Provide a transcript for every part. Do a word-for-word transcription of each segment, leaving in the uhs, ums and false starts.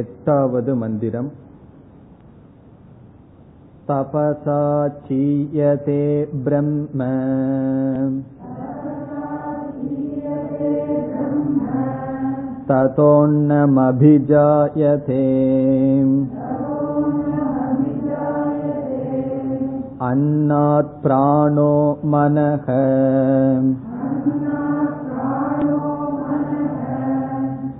எட்டாவது மந்திரம். தபசா சீயதே பிரம்ம ததோன்னமபிஜாயதே அன்னாத் பிராணோ மனஹ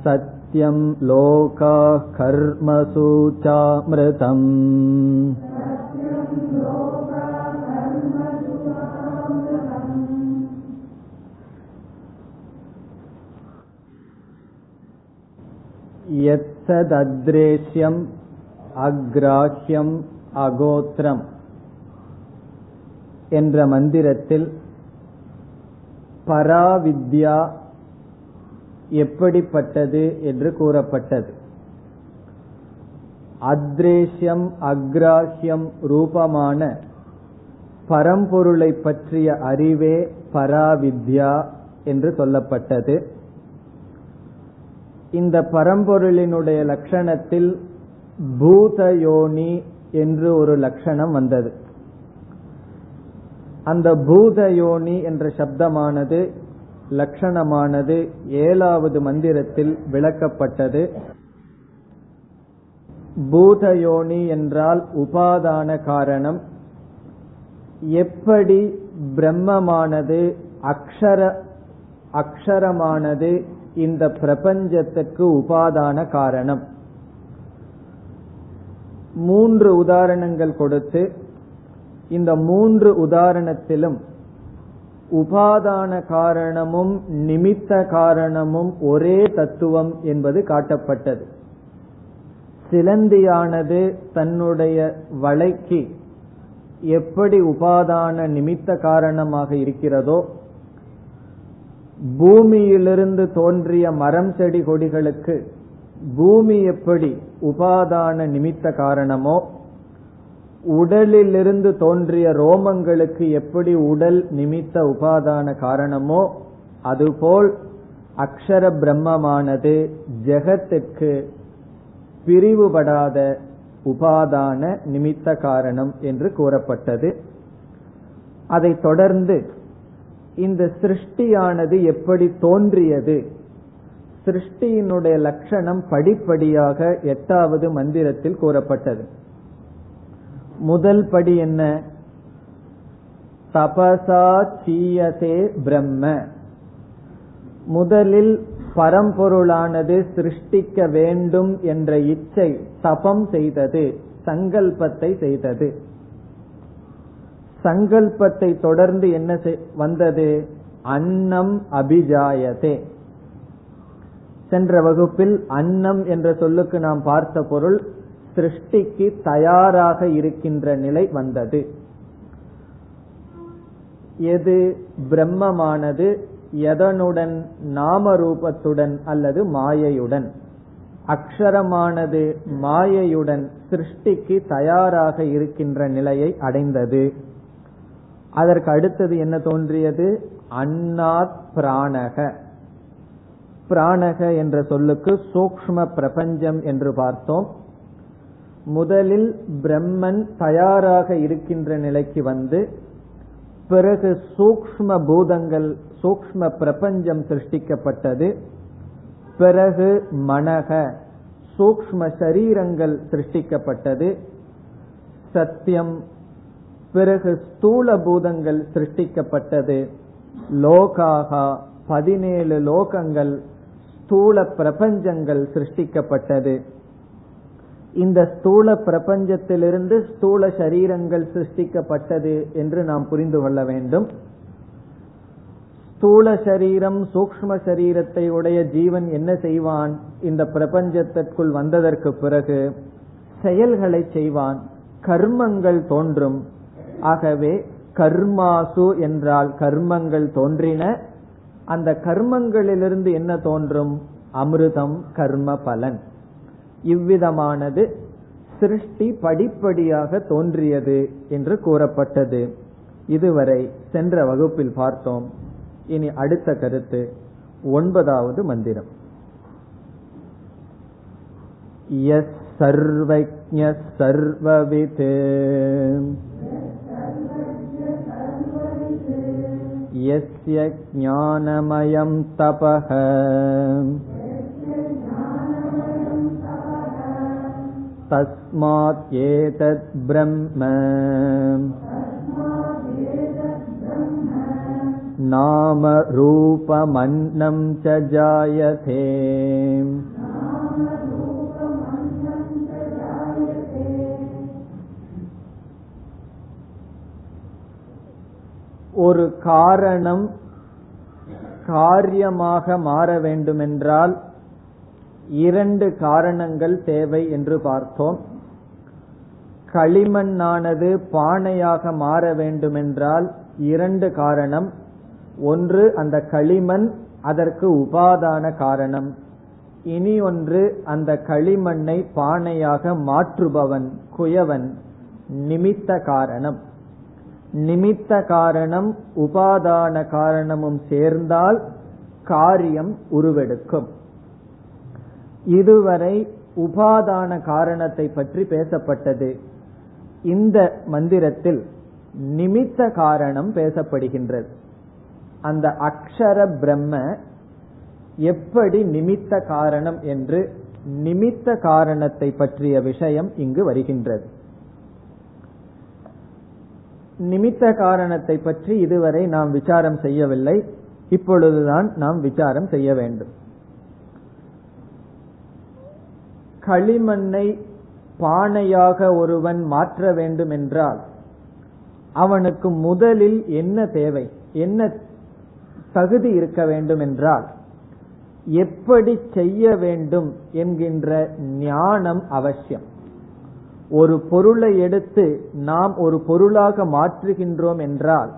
சத்யம் லோகா கர்மசு சாமிருதம். யத்சதத்ரேஷ்யம் அக்ராஹ்யம் அகோத்ரம் என்ற மந்திரத்தில் பராவித்யா எப்படிப்பட்டது என்று கூறப்பட்டது. அத்ரேஷ்யம் அக்ராஹ்யம் ரூபமான பரம்பொருளை பற்றிய அறிவே பராவித்யா என்று சொல்லப்பட்டது. இந்த பரம்பொருளினுடைய லட்சணத்தில் பூதயோனி என்று ஒரு லட்சணம் வந்தது. அந்த பூதயோனி என்ற சப்தமானது லட்சணமானது ஏழாவது மந்திரத்தில் விளக்கப்பட்டது. பூதயோனி என்றால் உபாதான காரணம். எப்படி பிரம்மமானது அக்ஷர அக்ஷரமானது இந்த பிரபஞ்சத்துக்கு உபாதான காரணம். மூன்று உதாரணங்கள் கொடுத்து இந்த மூன்று உதாரணத்திலும் உபாதான காரணமும் நிமித்த காரணமும் ஒரே தத்துவம் என்பது காட்டப்பட்டது. சிலந்தியானது தன்னுடைய வலைக்கு எப்படி உபாதான நிமித்த காரணமாக இருக்கிறதோ, பூமியிலிருந்து தோன்றிய மரம் செடி கொடிகளுக்கு பூமி எப்படி உபாதான நிமித்த காரணமோ, உடலிலிருந்து தோன்றிய ரோமங்களுக்கு எப்படி உடல் நிமித்த உபாதான காரணமோ, அதுபோல் அக்ஷர பிரம்மமானது ஜெகத்துக்கு பிரிவுபடாத உபாதான நிமித்த காரணம் என்று கூறப்பட்டது. அதைத் தொடர்ந்து இந்த சிருஷ்டியானது எப்படி தோன்றியது, சிருஷ்டியினுடைய லட்சணம் படிப்படியாக எட்டாவது மந்திரத்தில் கூறப்பட்டது. முதல் படி என்ன? தபசா சீயதே பிரம்ம. முதலில் பரம்பொருளானது சிருஷ்டிக்க வேண்டும் என்ற இச்சை தபம் செய்தது, சங்கல்பத்தை செய்தது. சங்கல்பத்தை தொடர்ந்து என்ன வந்தது? அன்னம் அபிஜாயதே. சென்ற வகுப்பில் அன்னம் என்ற சொல்லுக்கு நாம் பார்த்த பொருள் சிருஷ்டிக்கு தயாராக இருக்கின்ற நிலை வந்தது. எது பிரம்மமானது எதனுடன்? நாம ரூபத்துடன் அல்லது மாயையுடன். அக்ஷரமானது மாயையுடன் சிருஷ்டிக்கு தயாராக இருக்கின்ற நிலையை அடைந்தது. அதற்கு அடுத்தது என்ன தோன்றியது? அன்னாத் பிராணக. பிராணக என்ற சொல்லுக்கு சூக்ஷ்ம பிரபஞ்சம் என்று பார்த்தோம். முதலில் பிரம்மன் தயாராக இருக்கின்ற நிலைக்கு வந்து, பிறகு சூக்ஷ்ம பூதங்கள் சூக்ஷ்ம பிரபஞ்சம் சிருஷ்டிக்கப்பட்டது. பிறகு மனக சூக்ஷ்ம சரீரங்கள் சிருஷ்டிக்கப்பட்டது. சத்தியம். பிறகு ஸ்தூல பூதங்கள் சிருஷ்டிக்கப்பட்டது. லோகாகா பதினேழு லோகங்கள் ஸ்தூல பிரபஞ்சங்கள் சிருஷ்டிக்கப்பட்டது. இந்த ஸ்தூல பிரபஞ்சத்திலிருந்து ஸ்தூல சரீரங்கள் சிருஷ்டிக்கப்பட்டது என்று நாம் புரிந்து கொள்ள வேண்டும். ஸ்தூல சரீரம் சூக்ஷ்ம சரீரத்தை உடைய ஜீவன் என்ன செய்வான்? இந்த பிரபஞ்சத்திற்குள் வந்ததற்கு பிறகு செயல்களை செய்வான், கர்மங்கள் தோன்றும். ஆகவே கர்மாசு என்றால் கர்மங்கள் தோன்றின. அந்த கர்மங்களிலிருந்து என்ன தோன்றும்? அமிர்தம், கர்ம பலன். இவ்விதமானது சிருஷ்டி படிப்படியாக தோன்றியது என்று கூறப்பட்டது. இதுவரை சென்ற வகுப்பில் பார்த்தோம். இனி அடுத்த கருத்து, ஒன்பதாவது மந்திரம். யத் சர்வஜ்ஞ சர்வவித் யஸ்ய ஞானமயம் தபஹ தஸ்மாத் ஏதத் ப்ரஹ்ம நாம ரூபமன்னம் ச ஜாயதே. ஒரு காரணம் காரியமாக மாற வேண்டுமென்றால் இரண்டு காரணங்கள் தேவை என்று பார்த்தோம். களிமண்ணானது பானையாக மாற வேண்டுமென்றால் இரண்டு காரணம். ஒன்று அந்த களிமண், அதற்கு உபாதான காரணம். இனி ஒன்று அந்த களிமண்ணை பானையாக மாற்றுபவன், குயவன், நிமித்த காரணம். நிமித்த காரணம் உபாதான காரணமும் சேர்ந்தால் காரியம் உருவெடுக்கும். இதுவரை உபாதான காரணத்தை பற்றி பேசப்பட்டது. இந்த மந்திரத்தில் நிமித்த காரணம் பேசப்படுகின்றது. அந்த அக்ஷர பிரம்ம எப்படி நிமித்த காரணம் என்று நிமித்த காரணத்தை பற்றிய விஷயம் இங்கு வருகின்றது. நிமித்த காரணத்தை பற்றி இதுவரை நாம் விசாரம் செய்யவில்லை, இப்பொழுதுதான் நாம் விசாரம் செய்ய வேண்டும். களிமண்ணை பானையாக ஒருவன் மாற்ற வேண்டும் என்றால் அவனுக்கு முதலில் என்ன தேவை, என்ன தகுதி இருக்க வேண்டும் என்றால் எப்படி செய்ய வேண்டும் என்கின்ற ஞானம் அவசியம். ஒரு பொருளை எடுத்து நாம் ஒரு பொருளாக மாற்றுகின்றோம் என்றால்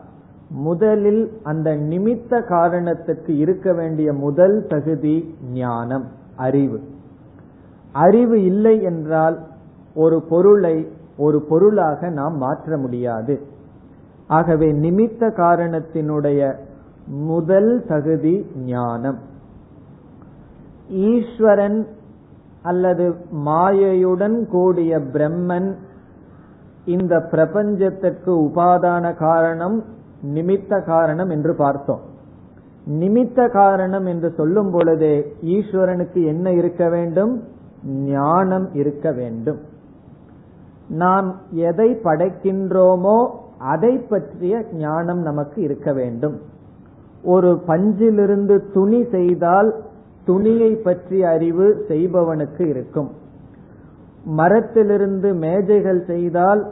முதலில் அந்த நிமித்த காரணத்துக்கு இருக்க வேண்டிய முதல் தகுதி ஞானம், அறிவு. அறிவு இல்லை என்றால் ஒரு பொருளை ஒரு பொருளாக நாம் மாற்ற முடியாது. ஆகவே நிமித்த காரணத்தினுடைய முதல் தகுதி ஞானம். ஈஸ்வரன் அல்லது மாயையுடன் கூடிய பிரம்மன், இந்த பிரபஞ்சத்திற்கு உபாதான காரணம் நிமித்த காரணம் என்று பார்த்தோம். நிமித்த காரணம் என்று சொல்லும் பொழுதே ஈஸ்வரனுக்கு என்ன இருக்க வேண்டும்? ஞானம் இருக்க வேண்டும். நாம் எதை படைக்கின்றோமோ அதை பற்றிய ஞானம் நமக்கு இருக்க வேண்டும். ஒரு பஞ்சிலிருந்து துணி செய்தால் துணியை பற்றிய அறிவு செய்பவனுக்கு இருக்கும். மரத்திலிருந்து மேஜைகள் செய்தால்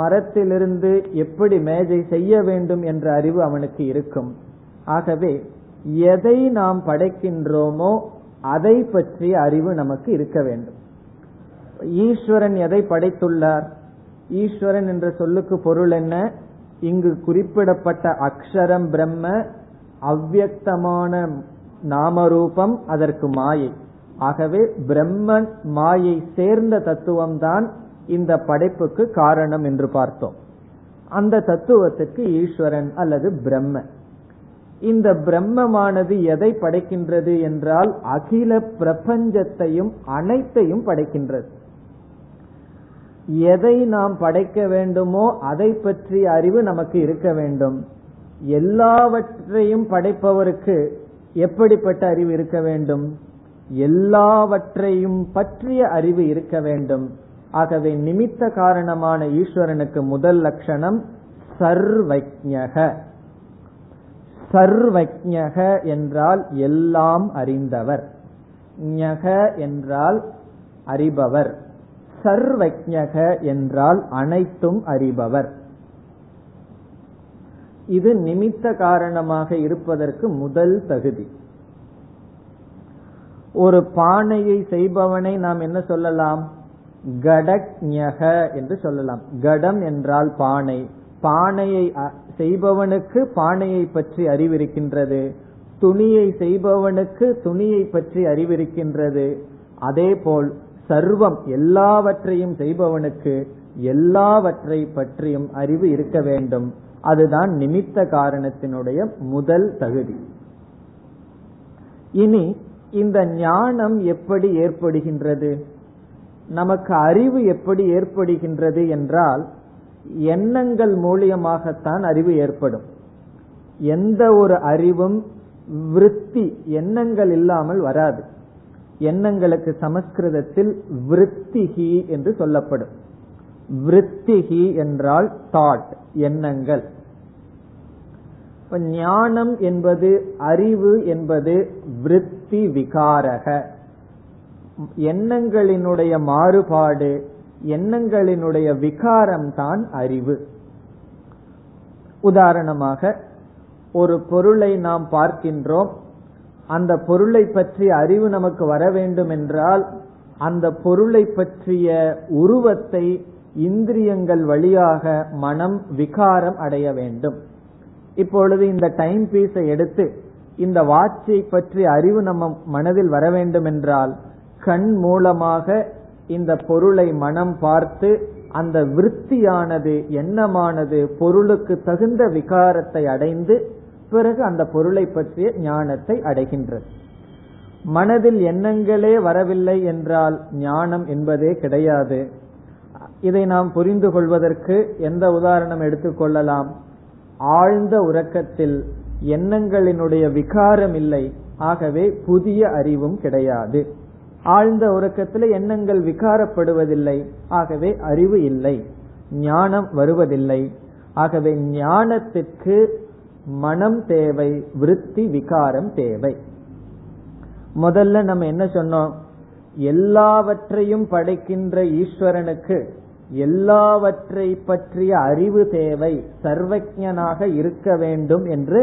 மரத்திலிருந்து எப்படி மேஜை செய்ய வேண்டும் என்ற அறிவு அவனுக்கு இருக்கும். ஆகவே எதை நாம் படைக்கின்றோமோ அதை பற்றிய அறிவு நமக்கு இருக்க வேண்டும். ஈஸ்வரன் எதை படைத்துள்ளார்? ஈஸ்வரன் என்ற சொல்லுக்கு பொருள் என்ன? இங்கு குறிப்பிடப்பட்ட அக்ஷரம் பிரம்ம, அவ்யக்தமான நாமரூபம், அதற்கு மாயை. ஆகவே பிரம்மன் மாயை சேர்ந்த தத்துவம்தான் இந்த படைப்புக்கு காரணம் என்று பார்த்தோம். அந்த தத்துவத்துக்கு ஈஸ்வரன் அல்லது பிரம்ம. இந்த பிரம்மமானது எதை படைக்கின்றது என்றால் அகில பிரபஞ்சத்தையும் அனைத்தையும் படைக்கின்றது. எதை நாம் படைக்க வேண்டுமோ அதை பற்றிய அறிவு நமக்கு இருக்க வேண்டும். எல்லாவற்றையும் படைப்பவருக்கு எப்படிப்பட்ட அறிவு இருக்க வேண்டும்? எல்லாவற்றையும் பற்றிய அறிவு இருக்க வேண்டும். ஆகவே நிமித்த காரணமான ஈஸ்வரனுக்கு முதல் லட்சணம் சர்வஜ்ஞக. சர்வஜ்ஞக என்றால் எல்லாம் அறிந்தவர், ஞக என்றால் அறிபவர், சர்வஜ்ஞக என்றால் அனைத்தும் அறிபவர். இது நிமித்த காரணமாக இருப்பதற்கு முதல் தகுதி. ஒரு பானையை செய்பவனை நாம் என்ன சொல்லலாம்? கடக்ஞக என்று சொல்லலாம். கடம் என்றால் பானை. பானையை செய்பவனுக்கு பானையை பற்றி அறிவிருக்கின்றது. துணியை செய்பவனுக்கு துணியை பற்றி அறிவிருக்கின்றது. அதேபோல் சர்வம், எல்லாவற்றையும் செய்பவனுக்கு எல்லாவற்றை பற்றியும் அறிவு இருக்க வேண்டும். அதுதான் நிமித்த காரணத்தினுடைய முதல் தகுதி. இனி இந்த ஞானம் எப்படி ஏற்படுகின்றது? நமக்கு அறிவு எப்படி ஏற்படுகின்றது என்றால், எண்ணங்கள் மூலியமாகத்தான் அறிவு ஏற்படும். எந்த ஒரு அறிவும் விருத்தி, எண்ணங்கள் இல்லாமல் வராது. எண்ணங்களுக்கு சமஸ்கிருதத்தில் விருத்திஹி என்று சொல்லப்படும். விருத்திஹி என்றால் தாட், எண்ணங்கள். ஞானம் என்பது, அறிவு என்பது விருத்தி விகாரக, எண்ணங்களினுடைய மாறுபாடு, எண்ணங்களினுடைய விகாரம்தான் அறிவு. உதாரணமாக, ஒரு பொருளை நாம் பார்க்கின்றோம். அந்த பொருளை பற்றிய அறிவு நமக்கு வர வேண்டும் என்றால், அந்த பொருளை பற்றிய உருவத்தை இந்திரியங்கள் வழியாக மனம் விகாரம் அடைய வேண்டும். இப்பொழுது இந்த டைம் பீஸை எடுத்து இந்த வாட்சை பற்றி அறிவு நம்ம மனதில் வர வேண்டும் என்றால், கண் மூலமாக இந்த பொருளை மனம் பார்த்து அந்த விருத்தியானது, எண்ணமானது பொருளுக்கு தகுந்த விகாரத்தை அடைந்து பிறகு அந்த பொருளை பற்றிய ஞானத்தை அடைகின்றது. மனதில் எண்ணங்களே வரவில்லை என்றால் ஞானம் என்பதே கிடையாது. இதை நாம் புரிந்து கொள்வதற்கு எந்த உதாரணம் எடுத்துக்கொள்ளலாம்? ஆழ்ந்த உறக்கத்தில் எண்ணங்களினுடைய விகாரம் இல்லை, ஆகவே புதிய அறிவும் கிடையாது. ஆழ்ந்த உறக்கத்தில் எண்ணங்கள் விகாரப்படுவதில்லை, ஆகவே அறிவு இல்லை, ஞானம் வருவதில்லை. ஆகவே ஞானத்திற்கு மனம் தேவை, விருத்தி விகாரம் தேவை. முதல்ல நம்ம என்ன சொன்னோம்? எல்லாவற்றையும் படைக்கின்ற ஈஸ்வரனுக்கு எல்லாவற்றை பற்றிய அறிவு தேவை, சர்வஜனாக இருக்க வேண்டும் என்று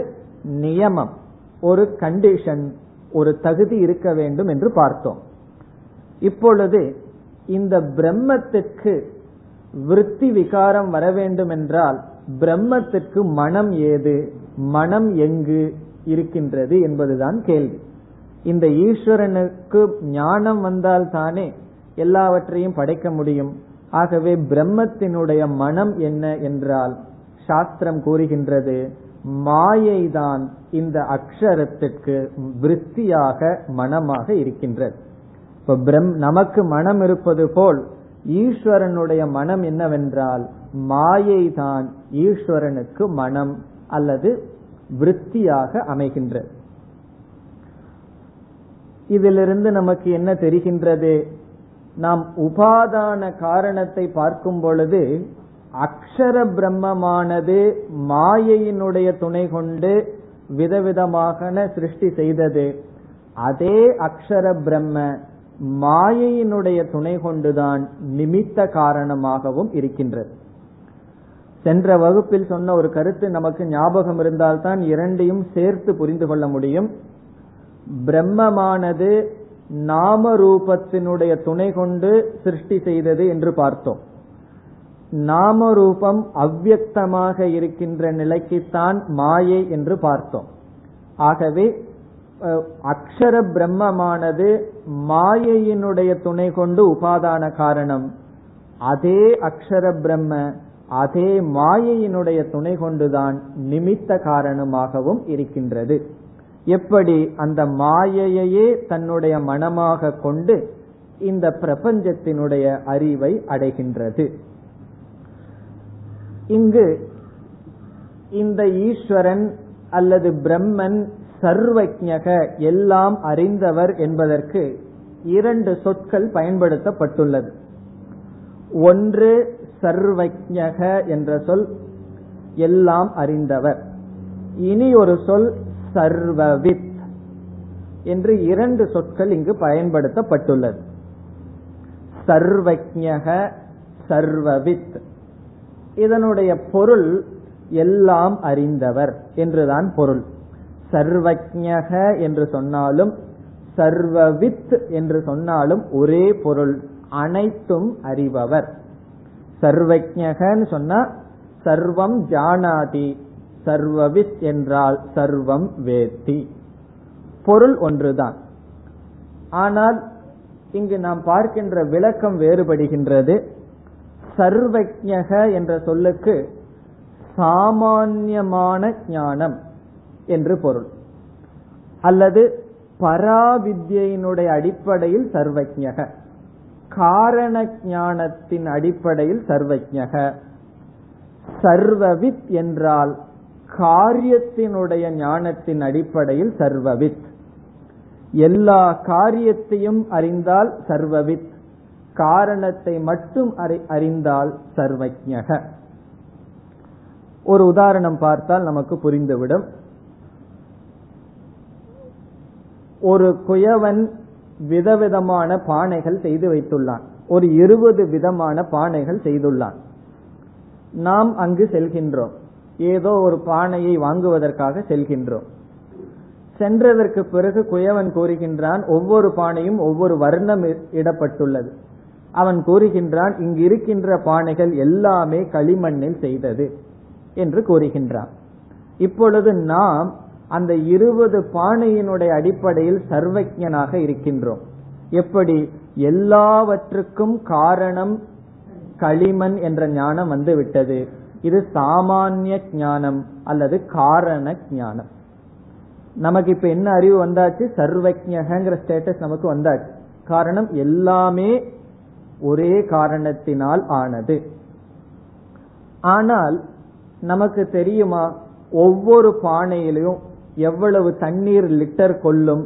நியமம், ஒரு கண்டிஷன், ஒரு தகுதி இருக்க வேண்டும் என்று பார்த்தோம். இப்பொழுது இந்த பிரம்மத்திற்கு விருத்தி விகாரம் வர வேண்டும் என்றால், பிரம்மத்திற்கு மனம் ஏது, மனம் எங்கு இருக்கின்றது என்பதுதான் கேள்வி. இந்த ஈஸ்வரனுக்கு ஞானம் வந்தால் தானே எல்லாவற்றையும் படைக்க முடியும். ஆகவே பிரம்மத்தினுடைய மனம் என்ன என்றால், சாஸ்திரம் கூறுகின்றது, மாயைதான் இந்த அக்ஷரத்திற்கு விருத்தியாக மனமாக இருக்கின்றது. இப்ப பிரம்ம நமக்கு மனம் இருப்பது போல் ஈஸ்வரனுடைய மனம் என்னவென்றால், மாயைதான் ஈஸ்வரனுக்கு மனம் அல்லது விருத்தியாக அமைகின்றது. இதிலிருந்து நமக்கு என்ன தெரிகின்றது? நாம் உபாதான காரணத்தை பார்க்கும் பொழுது அக்ஷர பிரம்மமானது மாயையினுடைய துணை கொண்டு விதவிதமாக சிருஷ்டி செய்தது. அதே அக்ஷர பிரம்ம மாயையினுடைய துணை கொண்டுதான் நிமித்த காரணமாகவும் இருக்கின்றது. சென்ற வகுப்பில் சொன்ன ஒரு கருத்து நமக்கு ஞாபகம் இருந்தால்தான் இரண்டையும் சேர்த்து புரிந்து கொள்ள முடியும். பிரம்மமானது நாம ரூபத்தினுடைய துணை கொண்டு சிருஷ்டி செய்தது என்று பார்த்தோம். நாம ரூபம் அவ்யக்தமாக இருக்கின்ற நிலைக்குத்தான் மாயை என்று பார்த்தோம். ஆகவே அக்ஷர பிரம்மமானது மாயையினுடைய துணை கொண்டு உபாதான காரணம். அதே அக்ஷர பிரம்ம அதே மாயையினுடைய துணை கொண்டுதான் நிமித்த காரணமாகவும் இருக்கின்றது. எப்படி அந்த மாயையே தன்னுடைய மனமாக கொண்டு இந்த பிரபஞ்சத்தினுடைய அறிவை அடைகின்றது. இங்கு இந்த ஈஸ்வரன் அல்லது பிரம்மன் சர்வஜ்ஞக, எல்லாம் அறிந்தவர் என்பதற்கு இரண்டு சொற்கள் பயன்படுத்தப்பட்டுள்ளது. ஒன்று சர்வஜ்ஞக என்ற சொல், எல்லாம் அறிந்தவர். இனி ஒரு சொல் சர்வவித் என்று இரண்டு சொற்கள் இங்கு பயன்படுத்தப்பட்டுள்ளது. சர்வஜ்ஞக, சர்வவித், இதனுடைய பொருள் எல்லாம் அறிந்தவர் என்றுதான் பொருள். சர்வஜ்ஞக என்று சொன்னாலும் சர்வவித் என்று சொன்னாலும் ஒரே பொருள், அனைத்தும் அறிபவர். சர்வஜ்ஞகன்னு சொன்னா சர்வம் ஜானாதி, சர்வவித் என்றால் சர்வம் வேத்தி. பொருள் ஒன்றுதான். ஆனால் இங்கு நாம் பார்க்கின்ற விளக்கம் வேறுபடுகின்றது. சர்வஜ்ஞக என்ற சொல்லுக்கு சாமான்யமான ஞானம் என்று பொருள், அல்லது பராவித்யினுடைய அடிப்படையில் சர்வஜ்ஞக காரண ஞானத்தின் அடிப்படையில் சர்வஜ்ஞக. சர்வவித் என்றால் காரியத்தினுடைய ஞானத்தின் அடிப்படையில் சர்வவித். எல்லா காரியத்தையும் அறிந்தால் சர்வவித், காரணத்தை மட்டும் அறிந்தால் சர்வஜ்ஞக. ஒரு உதாரணம் பார்த்தால் நமக்கு புரிந்துவிடும். ஒரு குயவன் விதவிதமான பானைகள் செய்து வைத்துள்ளான். ஒரு இருபது விதமான பானைகள் செய்துள்ளான். நாம் அங்கு செல்கின்றோம், ஏதோ ஒரு பானையை வாங்குவதற்காக செல்கின்றோம். சென்றதற்கு பிறகு குயவன் கூறுகின்றான், ஒவ்வொரு பானையும் ஒவ்வொரு வர்ணம் இடப்பட்டுள்ளது. அவன் கூறுகின்றான், இங்கு இருக்கின்ற பானைகள் எல்லாமே களிமண்ணில் செய்தது என்று கூறுகின்றான். இப்பொழுது நாம் அந்த இருபது பானையினுடைய அடிப்படையில் சர்வஜனாக இருக்கின்றோம். எப்படி? எல்லாவற்றுக்கும் காரணம் களிமண் என்ற ஞானம் வந்துவிட்டது. இது சாமானிய ஞானம் அல்லது காரண ஞானம். நமக்கு இப்ப என்ன அறிவு வந்தாச்சு? சர்வஜ்ஞகங்கிற ஸ்டேட்டஸ் நமக்கு வந்தாச்சு. காரணம் எல்லாமே ஒரே காரணத்தினால் ஆனது. ஆனால் நமக்கு தெரியுமா ஒவ்வொரு பானையிலும் எவ்வளவு தண்ணீர் லிட்டர் கொள்ளும்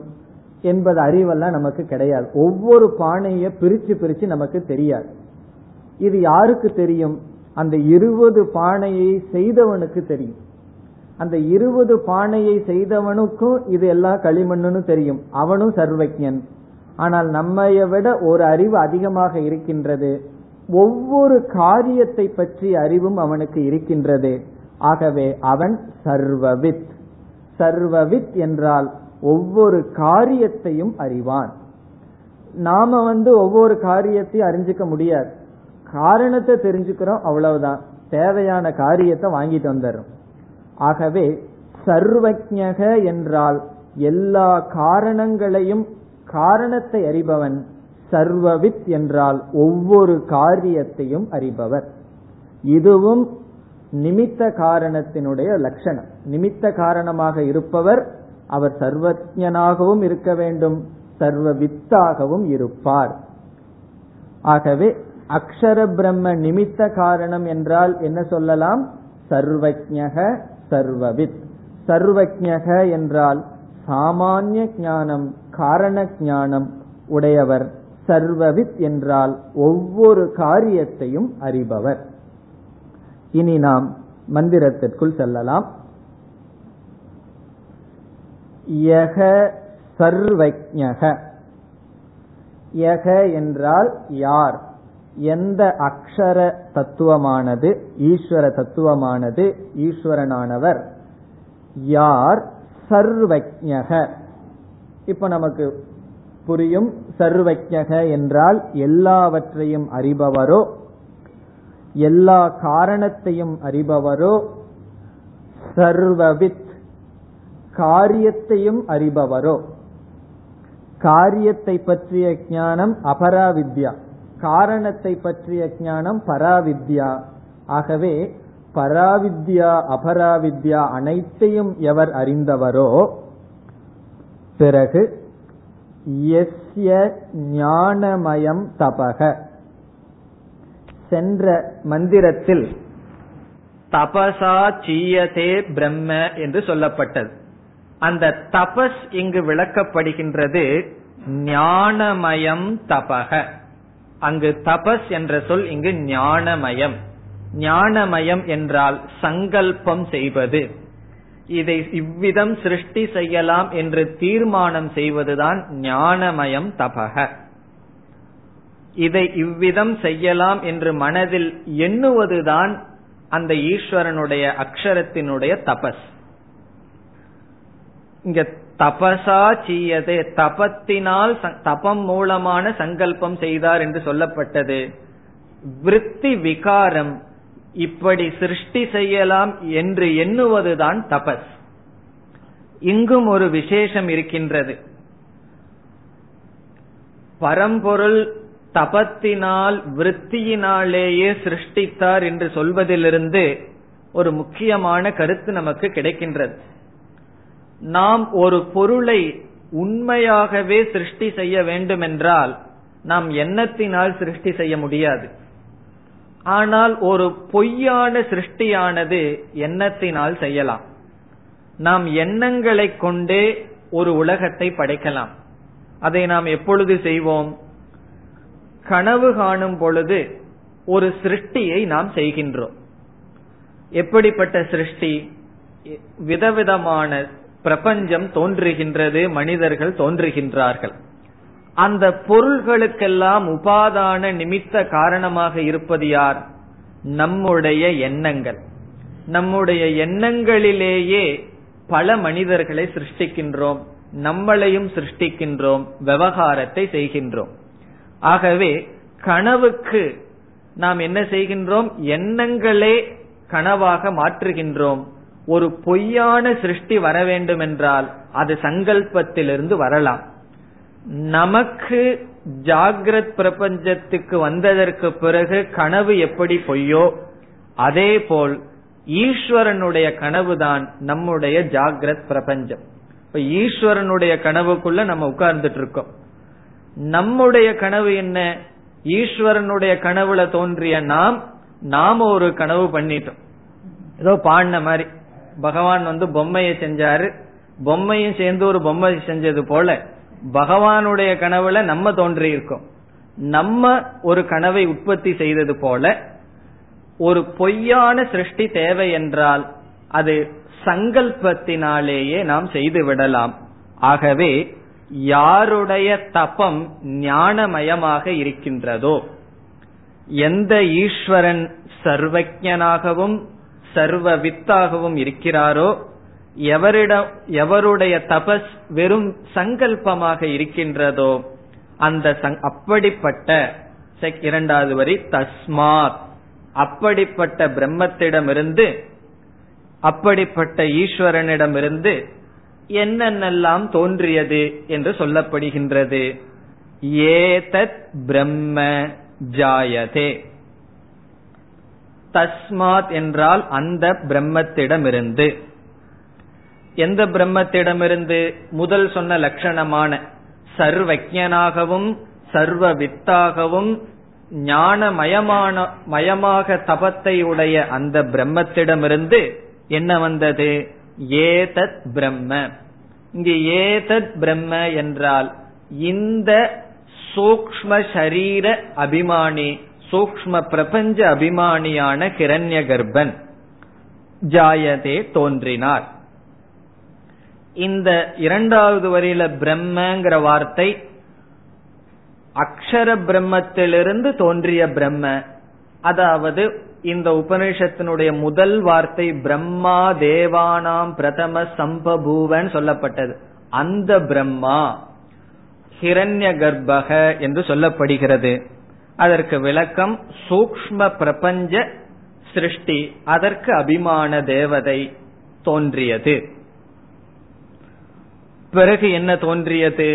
என்பது அறிவெல்லாம் நமக்கு கிடையாது. ஒவ்வொரு பானையை பிரிச்சு பிரிச்சு நமக்கு தெரியாது. இது யாருக்கு தெரியும்? அந்த இருபது பானையை செய்தவனுக்கு தெரியும். அந்த இருபது பானையை செய்தவனுக்கும் இது எல்லா களிமண்ணுன்னு தெரியும், அவனும் சர்வஜ்ஞன். ஆனால் நம்மைய விட ஒரு அறிவு அதிகமாக இருக்கின்றது. ஒவ்வொரு காரியத்தை பற்றிய அறிவும் அவனுக்கு இருக்கின்றது. ஆகவே அவன் சர்வவித். சர்வவித் என்றால் ஒவ்வொரு காரியத்தையும் அறிவான். நாம வந்து ஒவ்வொரு காரியத்தையும் அறிஞ்சிக்க முடியாது. காரணத்தை தெரிஞ்சுக்கிறோம், அவ்வளவுதான். தேவையான காரியத்தை வாங்கிட்டு வந்துடும். ஆகவே சர்வஜ்ஞக என்றால் எல்லா காரணங்களையும் காரணத்தை அறிபவன். சர்வவித் என்றால் ஒவ்வொரு காரியத்தையும் அறிபவர். இதுவும் நிமித்த காரணத்தினுடைய லட்சணம். நிமித்த காரணமாக இருப்பவர் அவர் சர்வஜ்ஞனாகவும் இருக்க வேண்டும், சர்வவித்தாகவும் இருப்பார். ஆகவே அக்ஷர பிரம்ம நிமித்த காரணம் என்றால் என்ன சொல்லலாம்? சர்வஜ்ஞக சர்வவித். சர்வஜ்ஞக என்றால் சாமானிய ஞானம் காரண ஞானம் உடையவர். சர்வவித் என்றால் ஒவ்வொரு காரியத்தையும் அறிபவர். இனி நாம் மந்திரத்திற்குள் செல்லலாம். யக சர்வஜ்ஞக. யக என்றால் யார்? எந்த அக்ஷர தத்துவமானது, ஈஸ்வர தத்துவமானது, ஈஸ்வரனானவர் யார்? சர்வஜ்ஞக. இப்ப நமக்கு புரியும். சர்வஜ்ஞக என்றால் எல்லாவற்றையும் அறிபவரோ, எல்லா காரணத்தையும் அறிபவரோ. சர்வவித் காரியத்தையும் அறிபவரோ. காரியத்தை பற்றிய ஞானம் அபராவித்யா, காரணத்தை பற்றிய ஞானம் பராவித்யா. ஆகவே பராவித்யா அபராவித்யா அனைத்தையும் எவர் அறிந்தவரோ. பிறகு யஸ்ய ஞானமயம் தபக. சென்ற மந்திரத்தில் தபசா சீயதே பிரம்ம என்று சொல்லப்பட்டது. அந்த தபஸ் இங்கு விளக்கப்படுகின்றது ஞானமயம் தபக. அங்கு தபஸ் என்ற சொல் இங்கு ஞானமயம். ஞானமயம் என்றால் சங்கல்பம் செய்வது. இதை இவ்விதம் சிருஷ்டி செய்யலாம் என்று தீர்மானம் செய்வதுதான் ஞானமயம் தபக. இதை இவ்விதம் செய்யலாம் என்று மனதில் எண்ணுவதுதான் அந்த ஈஸ்வரனுடைய அக்ஷரத்தினுடைய தபஸ். இங்க தபசா சீயதே, தபத்தினால் தபம் மூலமான சங்கல்பம் செய்தார் என்று சொல்லப்பட்டது. விருத்தி விகாரம், இப்படி சிருஷ்டி செய்யலாம் என்று எண்ணுவதுதான் தபஸ். இங்கும் ஒரு விசேஷம் இருக்கின்றது. பரம்பொருள் தபத்தினால் விருத்தியினாலேயே சிருஷ்டித்தார் என்று சொல்வதிலிருந்து ஒரு முக்கியமான கருத்து நமக்கு கிடைக்கின்றது. நாம் ஒரு பொருளை உண்மையாகவே சிருஷ்டி செய்ய வேண்டுமென்றால் நாம் எண்ணத்தினால் சிருஷ்டி செய்ய முடியாது. ஆனால் ஒரு பொய்யான சிருஷ்டியானது எண்ணத்தினால் செய்யலாம். நாம் எண்ணங்களை கொண்டே ஒரு உலகத்தை படைக்கலாம். அதை நாம் எப்பொழுது செய்வோம்? கனவு காணும் பொழுது ஒரு சிருஷ்டியை நாம் செய்கின்றோம். எப்படிப்பட்ட சிருஷ்டி? விதவிதமான பிரபஞ்சம் தோன்றுகின்றது, மனிதர்கள் தோன்றுகின்றார்கள். அந்த பொருள்களுக்கெல்லாம் உபாதான நிமித்த காரணமாக இருப்பது யார்? நம்முடைய எண்ணங்கள். நம்முடைய எண்ணங்களிலேயே பல மனிதர்களை சிருஷ்டிக்கின்றோம், நம்மளையும் சிருஷ்டிக்கின்றோம், விவகாரத்தை செய்கின்றோம். ஆகவே கனவுக்கு நாம் என்ன செய்கின்றோம்? எண்ணங்களே கனவாக மாற்றுகின்றோம். ஒரு பொய்யான சிருஷ்டி வர வேண்டும் என்றால் அது சங்கல்பத்திலிருந்து வரலாம். நமக்கு ஜாகிரத் பிரபஞ்சத்துக்கு வந்ததற்கு பிறகு கனவு எப்படி பொய்யோ, அதே போல் ஈஸ்வரனுடைய கனவுதான் நம்முடைய ஜாகிரத் பிரபஞ்சம். இப்ப ஈஸ்வரனுடைய கனவுக்குள்ள நம்ம உட்கார்ந்துட்டு இருக்கோம். நம்முடைய கனவு என்ன? ஈஸ்வரனுடைய கனவுல தோன்றிய நாம் நாம ஒரு கனவு பண்ணிட்டோம். ஏதோ பாடின மாதிரி பகவான் வந்து பொம்மையை செஞ்சாரு, பொம்மையும் சேர்ந்து ஒரு பொம்மை செஞ்சது போல பகவானுடைய கனவுல நம்ம தோன்றி இருக்கோம். நம்ம ஒரு கனவை உற்பத்தி செய்தது போல ஒரு பொய்யான சிருஷ்டி தேவை என்றால் அது சங்கல்பத்தினாலேயே நாம் செய்து விடலாம். ஆகவே யாருடைய தபம் ஞானமயமாக இருக்கின்றதோ, எந்த ஈஸ்வரன் சர்வஜனாகவும் சர்வ வித்தாகவும் இருக்கிறாரோ, எவரிடம் எவருடைய தபஸ் வெறும் சங்கல்பமாக இருக்கின்றதோ, அந்த அப்படிப்பட்ட இரண்டாவது வரி தஸ்மாத், அப்படிப்பட்ட பிரம்மத்திடமிருந்து, அப்படிப்பட்ட ஈஸ்வரனிடமிருந்து என்னென்னெல்லாம் தோன்றியது என்று சொல்லப்படுகின்றது. ஏதத் பிரம்ம ஜாயதே. தஸ்மாத் என்றால் அந்த பிரம்மத்திடமிருந்து. எந்த பிரம்மத்திடமிருந்து? முதல் சொன்ன லட்சணமான சர்வஜனாகவும் சர்வ வித்தாகவும் ஞானமயமான மயமாக தபத்தை உடைய அந்த பிரம்மத்திடமிருந்து என்ன வந்தது? ஏதத் பிரம்ம. இங்கு ஏதத் பிரம்ம என்றால் இந்த சூக்ஷ்ம சரீர அபிமானி, சூக்ஷ்ம பிரபஞ்ச அபிமானியான ஹிரண்ய கர்ப்பன் ஜாயதே தோன்றினார். இந்த இரண்டாவது வரியில பிரம்மங்கிற வார்த்தை அக்ஷர பிரம்மத்திலிருந்து தோன்றிய பிரம்ம. அதாவது இந்த உபநிஷத்தினுடைய முதல் வார்த்தை பிரம்மா தேவானாம் பிரதம சம்பபூவன் சொல்லப்பட்டது. அந்த பிரம்மா ஹிரண்ய கர்ப்பக என்று சொல்லப்படுகிறது. அதற்கு விளக்கம் சூக்ஷ்ம பிரபஞ்ச சிருஷ்டி, அதற்கு அபிமான தேவதை தோன்றியது. பிறகு என்ன தோன்றியது?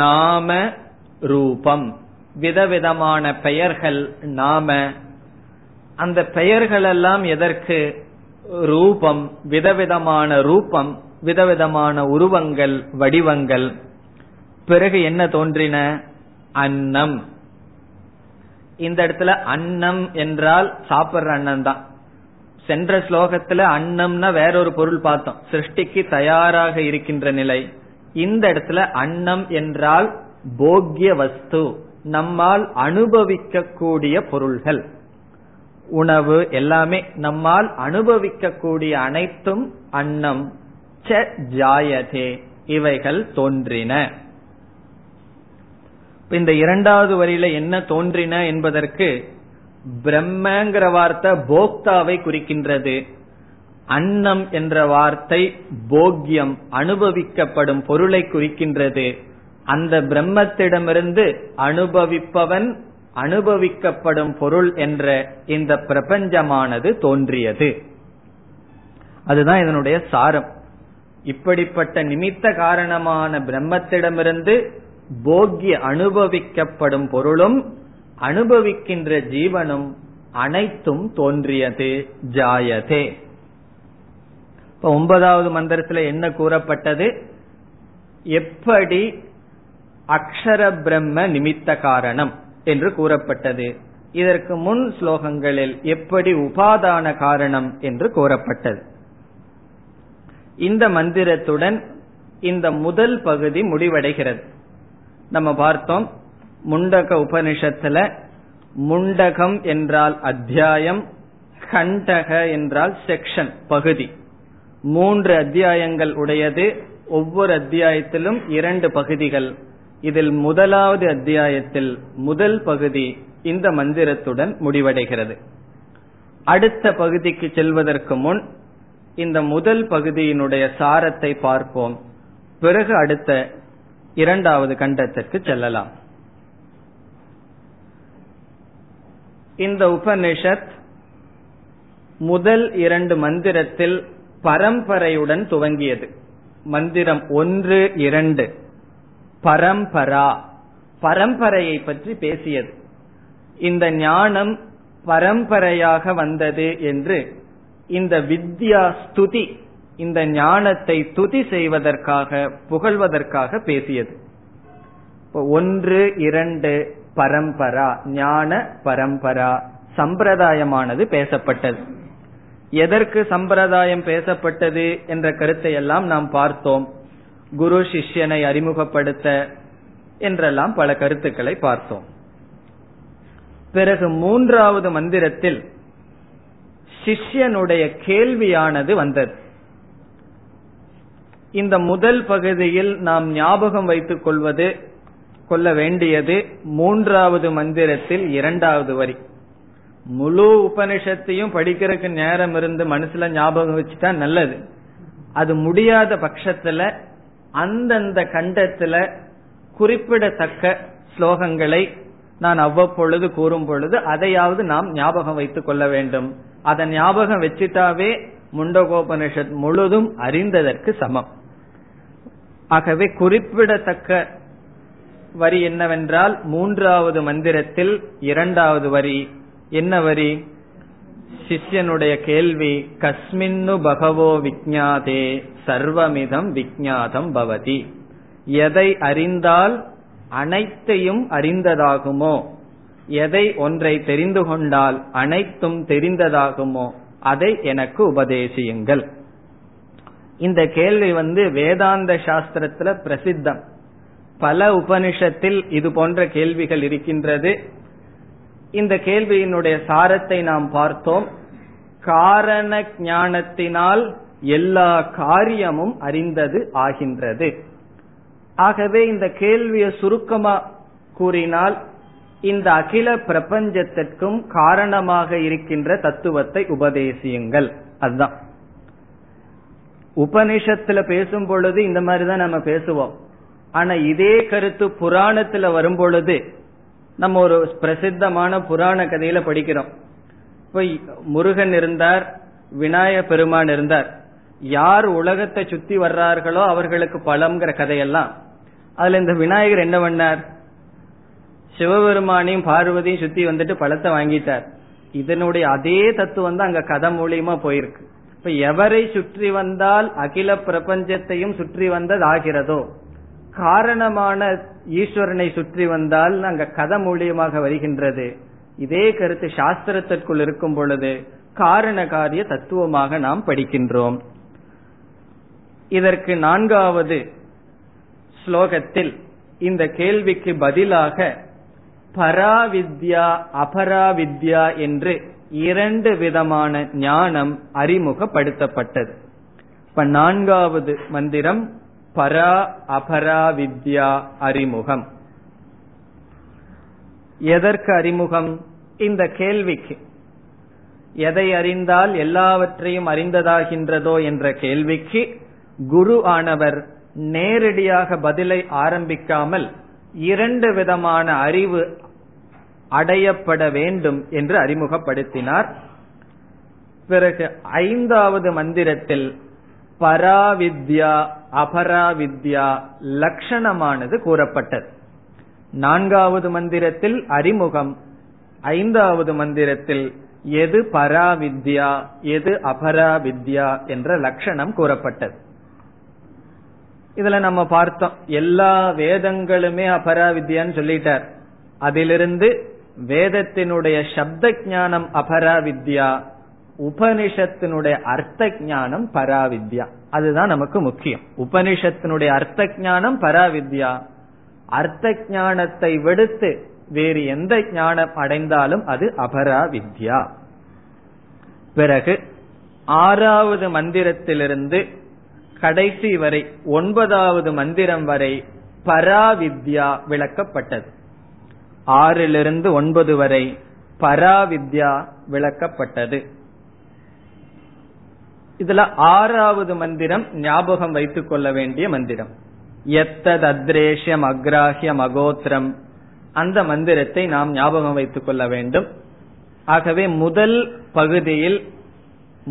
நாம ரூபம், விதவிதமான பெயர்கள். நாம அந்த பெயர்கள் எல்லாம் எதற்கு? ரூபம், விதவிதமான ரூபம், விதவிதமான உருவங்கள், வடிவங்கள். பிறகு என்ன தோன்றின? அன்னம். இந்த இடத்துல அன்னம் என்றால் சாப்பிடுற அன்னம் தான். சென்ற ஸ்லோகத்துல அன்னம்னா வேறொரு பொருள் பார்த்தோம், சிருஷ்டிக்கு தயாராக இருக்கின்ற நிலை. இந்த இடத்துல அன்னம் என்றால் போக்ய வஸ்து, நம்மால் அனுபவிக்க கூடிய பொருள்கள், உணவு, எல்லாமே நம்மால் அனுபவிக்க கூடிய அனைத்தும் அன்னம். ச ஜாயதே, இவைகள் தோன்றின. இந்த இரண்டாவது வரியில என்ன தோன்றின என்பதற்கு பிரம்மங்கிற வார்த்தை போக்தாவை குறிக்கின்றது. அன்னம் என்ற வார்த்தை போக்யம், அனுபவிக்கப்படும் பொருளை குறிக்கின்றது. அந்த பிரம்மத்திடமிருந்து அனுபவிப்பவன், அனுபவிக்கப்படும் பொருள் என்ற இந்த பிரபஞ்சமானது தோன்றியது. அதுதான் இதனுடைய சாரம். இப்படிப்பட்ட நிமித்த காரணமான பிரம்மத்திடமிருந்து போக்ய அனுபவிக்கப்படும் பொருளும் அனுபவிக்கின்ற ஜீவனும் அனைத்தும் தோன்றியது. ஜாயதே. இப்ப ஒன்பதாவது மந்திரத்துல என்ன கூறப்பட்டது? எப்படி அக்ஷர பிரம்ம நிமித்த காரணம் என்று கூறப்பட்டது. இதற்கு முன் ஸ்லோகங்களில் எப்படி உபாதான காரணம் என்று கூறப்பட்டது. இந்த மந்திரத்துடன் இந்த முதல் பகுதி முடிவடைகிறது. நம்ம பார்த்தோம், முண்டக உபனிஷத்துல முண்டகம் என்றால் அத்தியாயம், கண்டக என்றால் செக்ஷன் பகுதி. மூன்று அத்தியாயங்கள் உடையது. ஒவ்வொரு அத்தியாயத்திலும் இரண்டு பகுதிகள். இதில் முதலாவது அத்தியாயத்தில் முதல் பகுதி இந்த மந்திரத்துடன் முடிவடைகிறது. அடுத்த பகுதிக்கு செல்வதற்கு முன் இந்த முதல் பகுதியினுடைய சாரத்தை பார்ப்போம். பிறகு அடுத்த இரண்டாவது கண்டத்திற்கு செல்லலாம். இந்த உபநிஷத் முதல் இரண்டு மந்திரத்தில் பரம்பரையுடன் துவங்கியது. மந்திரம் ஒன்று இரண்டு பரம்பரா, பரம்பரையை பற்றி பேசியது. இந்த ஞானம் பரம்பரையாக வந்தது என்று இந்த வித்யா ஸ்துதி, இந்த ஞானத்தை துதி செய்வதற்காக புகழ்வதற்காக பேசியது. ஒன்று இரண்டு பரம்பரா, ஞான பரம்பரா சம்பிரதாயமானது பேசப்பட்டது. எதற்கு சம்பிரதாயம் பேசப்பட்டது என்ற கருத்தை எல்லாம் நாம் பார்த்தோம். குரு சிஷ்யனை அறிமுகப்படுத்த என்றெல்லாம் பல கருத்துக்களை பார்த்தோம். பிறகு மூன்றாவது மந்திரத்தில் சிஷ்யனுடைய கேள்வியானது வந்தது. இந்த முதல் பகுதியில் நாம் ஞாபகம் வைத்துக் கொள்வது கொள்ள வேண்டியது மூன்றாவது மந்திரத்தில் இரண்டாவது வரி. முழு உபனிஷத்தையும் படிக்கிறதுக்கு நேரம் இருந்து மனசுல ஞாபகம் வச்சுட்டா நல்லது. அது முடியாத பட்சத்துல அந்தந்த கண்டத்துல குறிப்பிடத்தக்க ஸ்லோகங்களை நான் அவ்வப்பொழுது கூறும் பொழுது அதையாவது நாம் ஞாபகம் வைத்துக் கொள்ள வேண்டும். அதை ஞாபகம் வச்சுட்டாவே முண்டகோபனிஷத் முழுதும் அறிந்ததற்கு சமம். ஆகவே குறிப்பிடத்தக்க வரி என்னவென்றால் மூன்றாவது மந்திரத்தில் இரண்டாவது வரி. என்ன வரி? சிஷ்யனுடைய கேள்வி, கஸ்மின்னு பகவோ விஜ்ஞாதே சர்வமிதம் விஜ்ஞாதம் பவதி. எதை அறிந்தால் அனைத்தையும் அறிந்ததாகுமோ, எதை ஒன்றை தெரிந்து கொண்டால் அனைத்தும் தெரிந்ததாகுமோ, அதை எனக்கு உபதேசியுங்கள். இந்த கேள்வி வந்து வேதாந்த சாஸ்திரத்துல பிரசித்தம். பல உபனிஷத்தில் இது போன்ற கேள்விகள் இருக்கின்றது. இந்த கேள்வியினுடைய சாரத்தை நாம் பார்த்தோம். காரண ஞானத்தினால் எல்லா காரியமும் அறிந்தது ஆகின்றது. ஆகவே இந்த கேள்வியை சுருக்கமா கூறினால், இந்த அகில பிரபஞ்சத்திற்கும் காரணமாக இருக்கின்ற தத்துவத்தை உபதேசியுங்கள். அதுதான் உபனிஷத்துல பேசும் பொழுது இந்த மாதிரிதான் நம்ம பேசுவோம். ஆனா இதே கருத்து புராணத்துல வரும் பொழுது, நம்ம ஒரு பிரசித்தமான புராண கதையில படிக்கிறோம். இப்ப முருகன் இருந்தார், விநாயக பெருமான் இருந்தார். யார் உலகத்தை சுத்தி வர்றார்களோ அவர்களுக்கு பலம்ங்கிற கதையெல்லாம். அதுல இந்த விநாயகர் என்ன பண்ணார்? சிவபெருமானையும் பார்வதியும் சுத்தி வந்துட்டு பழத்தை வாங்கிட்டார். இதனுடைய அதே தத்துவம் தான் அங்க கதை மூலியமா போயிருக்கு. இப்ப எவரை சுற்றி வந்தால் அகில பிரபஞ்சத்தையும் சுற்றி வந்தது ஆகிறதோ, காரணமான ஈஸ்வரனை சுற்றி வந்தால் அங்க கதை மூலியமாக வருகின்றது. இதே கருத்து சாஸ்திரத்திற்குள் இருக்கும் பொழுது காரண காரிய தத்துவமாக நாம் படிக்கின்றோம். இதற்கு நான்காவது ஸ்லோகத்தில் இந்த கேள்விக்கு பதிலாக பராவித்யா அபராவித்யா என்று இரண்டு விதமான ஞானம் அறிமுகப்படுத்தப்பட்டது. இப்ப நான்காவது மந்திரம் பரா அபராவித்யா அறிமுகம். எதற்கு அறிமுகம்? இந்த கேள்விக்கு. எதை அறிந்தால் எல்லாவற்றையும் அறிந்ததாகின்றதோ என்ற கேள்விக்கு குரு ஆனவர் நேரடியாக பதிலை ஆரம்பிக்காமல் இரண்டு விதமான அறிவு அடையப்பட வேண்டும் என்று அறிமுகப்படுத்தினார். பிறகு ஐந்தாவது மந்திரத்தில் பராவித்யா அபராவித்யா லட்சணமானது கூறப்பட்டது. நான்காவது மந்திரத்தில் அறிமுகம், ஐந்தாவது மந்திரத்தில் எது பராவித்யா எது அபராவித்யா என்ற லட்சணம் கூறப்பட்டது. இதுல நம்ம பார்த்தோம், எல்லா வேதங்களுமே அபராவித்யான்னு சொல்லிட்டார். அதிலிருந்து வேதத்தினுடைய சப்த ஞானம் அபராவித்யா, உபனிஷத்தினுடைய அர்த்த ஞானம் பராவித்யா. அதுதான் நமக்கு முக்கியம். உபனிஷத்தினுடைய அர்த்த ஞானம் பராவித்யா. அர்த்த ஞானத்தை விடுத்து வேறு எந்த ஞானம் அடைந்தாலும் அது அபராவித்யா. பிறகு ஆறாவது மந்திரத்திலிருந்து கடைசி வரை ஒன்பதாவது மந்திரம் வரை பராவித்யா விளக்கப்பட்டது. ஆறிலிருந்து ஒன்பது வரை பராவித்யா விளக்கப்பட்டது. இதுல ஆறாவது மந்திரம் ஞாபகம் வைத்துக் கொள்ள வேண்டிய மந்திரம். எத்தத் அத்ரேஷ்யம் அக்ராஹ்யம் அகோத்திரம், அந்த மந்திரத்தை நாம் ஞாபகம் வைத்துக் கொள்ள வேண்டும். ஆகவே முதல் பகுதியில்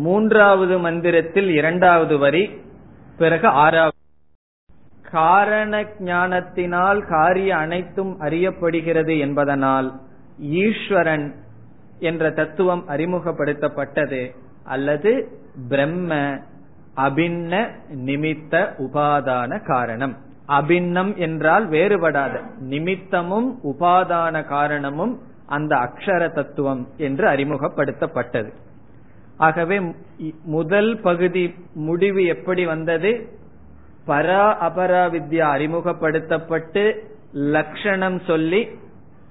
மூன்றாவது மந்திரத்தில் இரண்டாவது வரி, பிறகு ஆறாவது. காரண ஞானத்தினால் காரிய அனைத்தும் அறியப்படுகிறது என்பதனால் ஈஸ்வரன் என்ற தத்துவம் அறிமுகப்படுத்தப்பட்டது. அல்லது பிரம்ம அபின்ன நிமித்த உபாதான காரணம். அபின்னம் என்றால் வேறுபடாத, நிமித்தமும் உபாதான காரணமும் அந்த அக்ஷர தத்துவம் என்று அறிமுகப்படுத்தப்பட்டது. ஆகவே முதல் பகுதி முடிவு எப்படி வந்தது? பரா அபராவித்யா அறிமுகப்படுத்தப்பட்டு லட்சணம் சொல்லி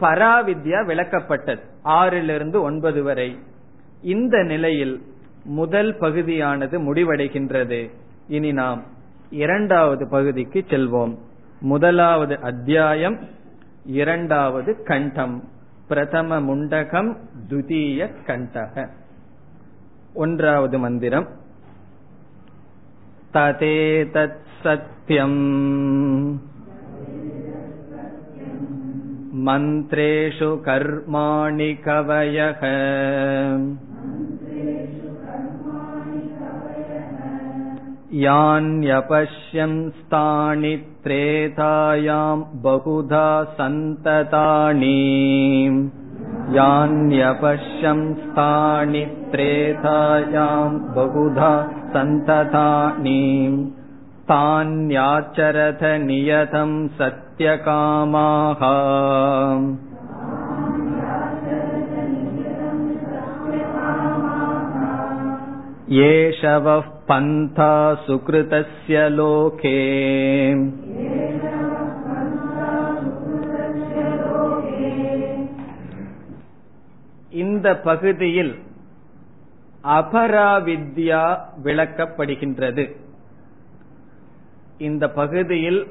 பராவித்யா விளக்கப்பட்டது. ஆறிலிருந்து ஒன்பது வரை இந்த நிலையில் முதல் பகுதியானது முடிவடைகின்றது. இனி நாம் இரண்டாவது பகுதிக்கு செல்வோம். முதலாவது அத்தியாயம், இரண்டாவது கண்டம். பிரதம முண்டகம் துதிய கண்டக. ஒன்றாவது மந்திரம். ததேதத் சத்யம் மந்த்ரேஷு கர்மாணி கவயஹ யான்யபஷ்யம் ஸ்தானி த்ரேதாயாம் பகுதா சந்ததானி யான்யபஷ்யம் ஸ்தானி த்ரேதாயாம் பகுதா சந்ததானி தான்யாச்சரத நியதம் சத்யகாமாஹ ஏஷவ பந்தா சுக்ருதஸ்ய லோகே இந்த பகுதியில் அபராவித்யா விளக்கப்படுகின்றது. இந்த பகுதியில்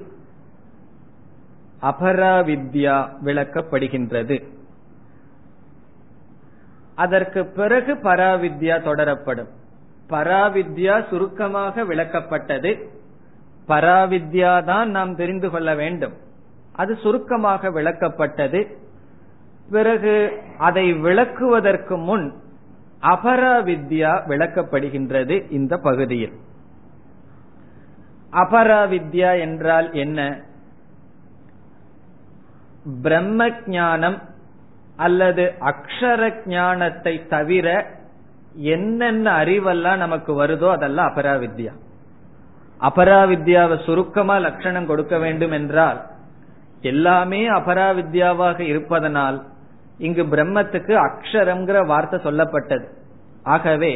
அபராவித்யா விளக்கப்படுகின்றது. அதற்கு பிறகு பராவித்யா தொடரப்படும். பராவித்யா சுருக்கமாக விளக்கப்பட்டது. பராவித்யா தான் நாம் தெரிந்து கொள்ள வேண்டும். அது சுருக்கமாக விளக்கப்பட்டது. பிறகு அதை விளக்குவதற்கு முன் அபராவித்யா விளக்கப்படுகின்றது இந்த பகுதியில். அபராவித்யா என்றால் என்ன? பிரம்ம ஞானம் அல்லது அக்ஷர ஞானத்தை தவிர என்னென்ன அறிவெல்லாம் நமக்கு வருதோ அதெல்லாம் அபராவித்யா. அபராவித்யாவை சுருக்கமா லட்சணம் கொடுக்க வேண்டும் என்றால் எல்லாமே அபராவித்யாவாக இருப்பதனால் இங்கு பிரம்மத்துக்கு அக்ஷரம்ங்கிற வார்த்தை சொல்லப்பட்டது. ஆகவே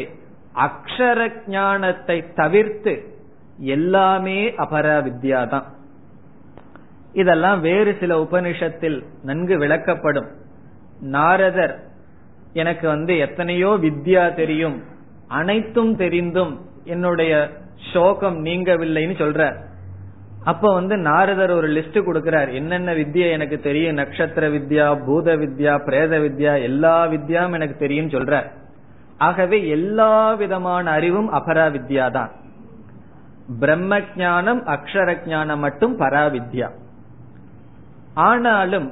அக்ஷர ஞானத்தை தவிர்த்து எல்லாமே அபராவித்யா தான். இதெல்லாம் வேறு சில உபனிஷத்தில் நன்கு விளக்கப்படும். நாரதர் எனக்கு வந்து எத்தனையோ வித்யா தெரியும், அனைத்தும் தெரிந்தும் என்னுடைய சோகம் நீங்கவில்லைன்னு சொல்றார். அப்ப வந்து நாரதர் ஒரு லிஸ்ட் கொடுக்கிறார், என்னென்ன வித்யா எனக்கு தெரியும், நட்சத்திர வித்யா, பூத வித்யா, பிரேத வித்யா, எல்லா வித்யாவும் எனக்கு தெரியும் சொல்றார். ஆகவே எல்லா விதமான அறிவும் அபராவித்யா தான். பிரம்ம ஞானம் அக்ஷர ஞானம் மட்டும் பராவித்யா. ஆனாலும்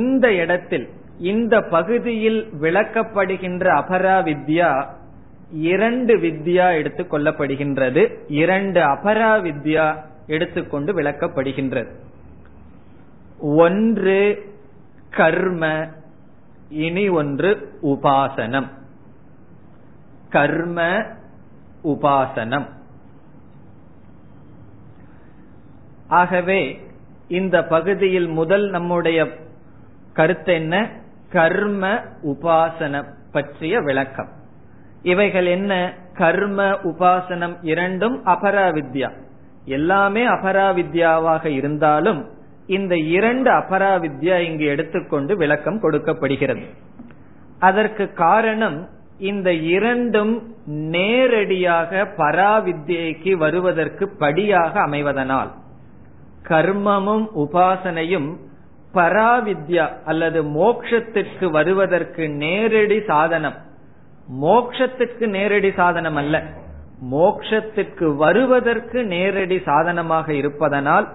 இந்த இடத்தில் இந்த பகுதியில் விளக்கப்படுகின்ற அபராவித்யா இரண்டு வித்யா எடுத்துக் கொள்ளப்படுகின்றது. இரண்டு அபராவித்யா எடுத்துக்கொண்டு விளக்கப்படுகின்றது. ஒன்று கர்ம, இனி ஒன்று உபாசனம். கர்ம உபாசனம். ஆகவே இந்த பகுதியில் முதல் நம்முடைய கருத்து என்ன? கர்ம உபாசனம் பற்றிய விளக்கம். இவைகள் என்ன? கர்ம உபாசனம் இரண்டும் அபராவித்யா. எல்லாமே அபராவித்யாவாக இருந்தாலும் இந்த இரண்டு அபராவித்யா இங்கு எடுத்துக்கொண்டு விளக்கம் கொடுக்கப்படுகிறது. அதற்கு காரணம், இந்த இரண்டும் நேரடியாக பராவித்யைக்கு வருவதற்கு படியாக அமைவதனால் கர்மமும் உபாசனையும் பராவித்யா அல்லது மோட்சத்திற்கு வருவதற்கு நேரடி சாதனம். மோட்சத்திற்கு நேரடி சாதனம் அல்ல, மோட்சத்திற்கு வருவதற்கு நேரடி சாதனமாக இருப்பதனால்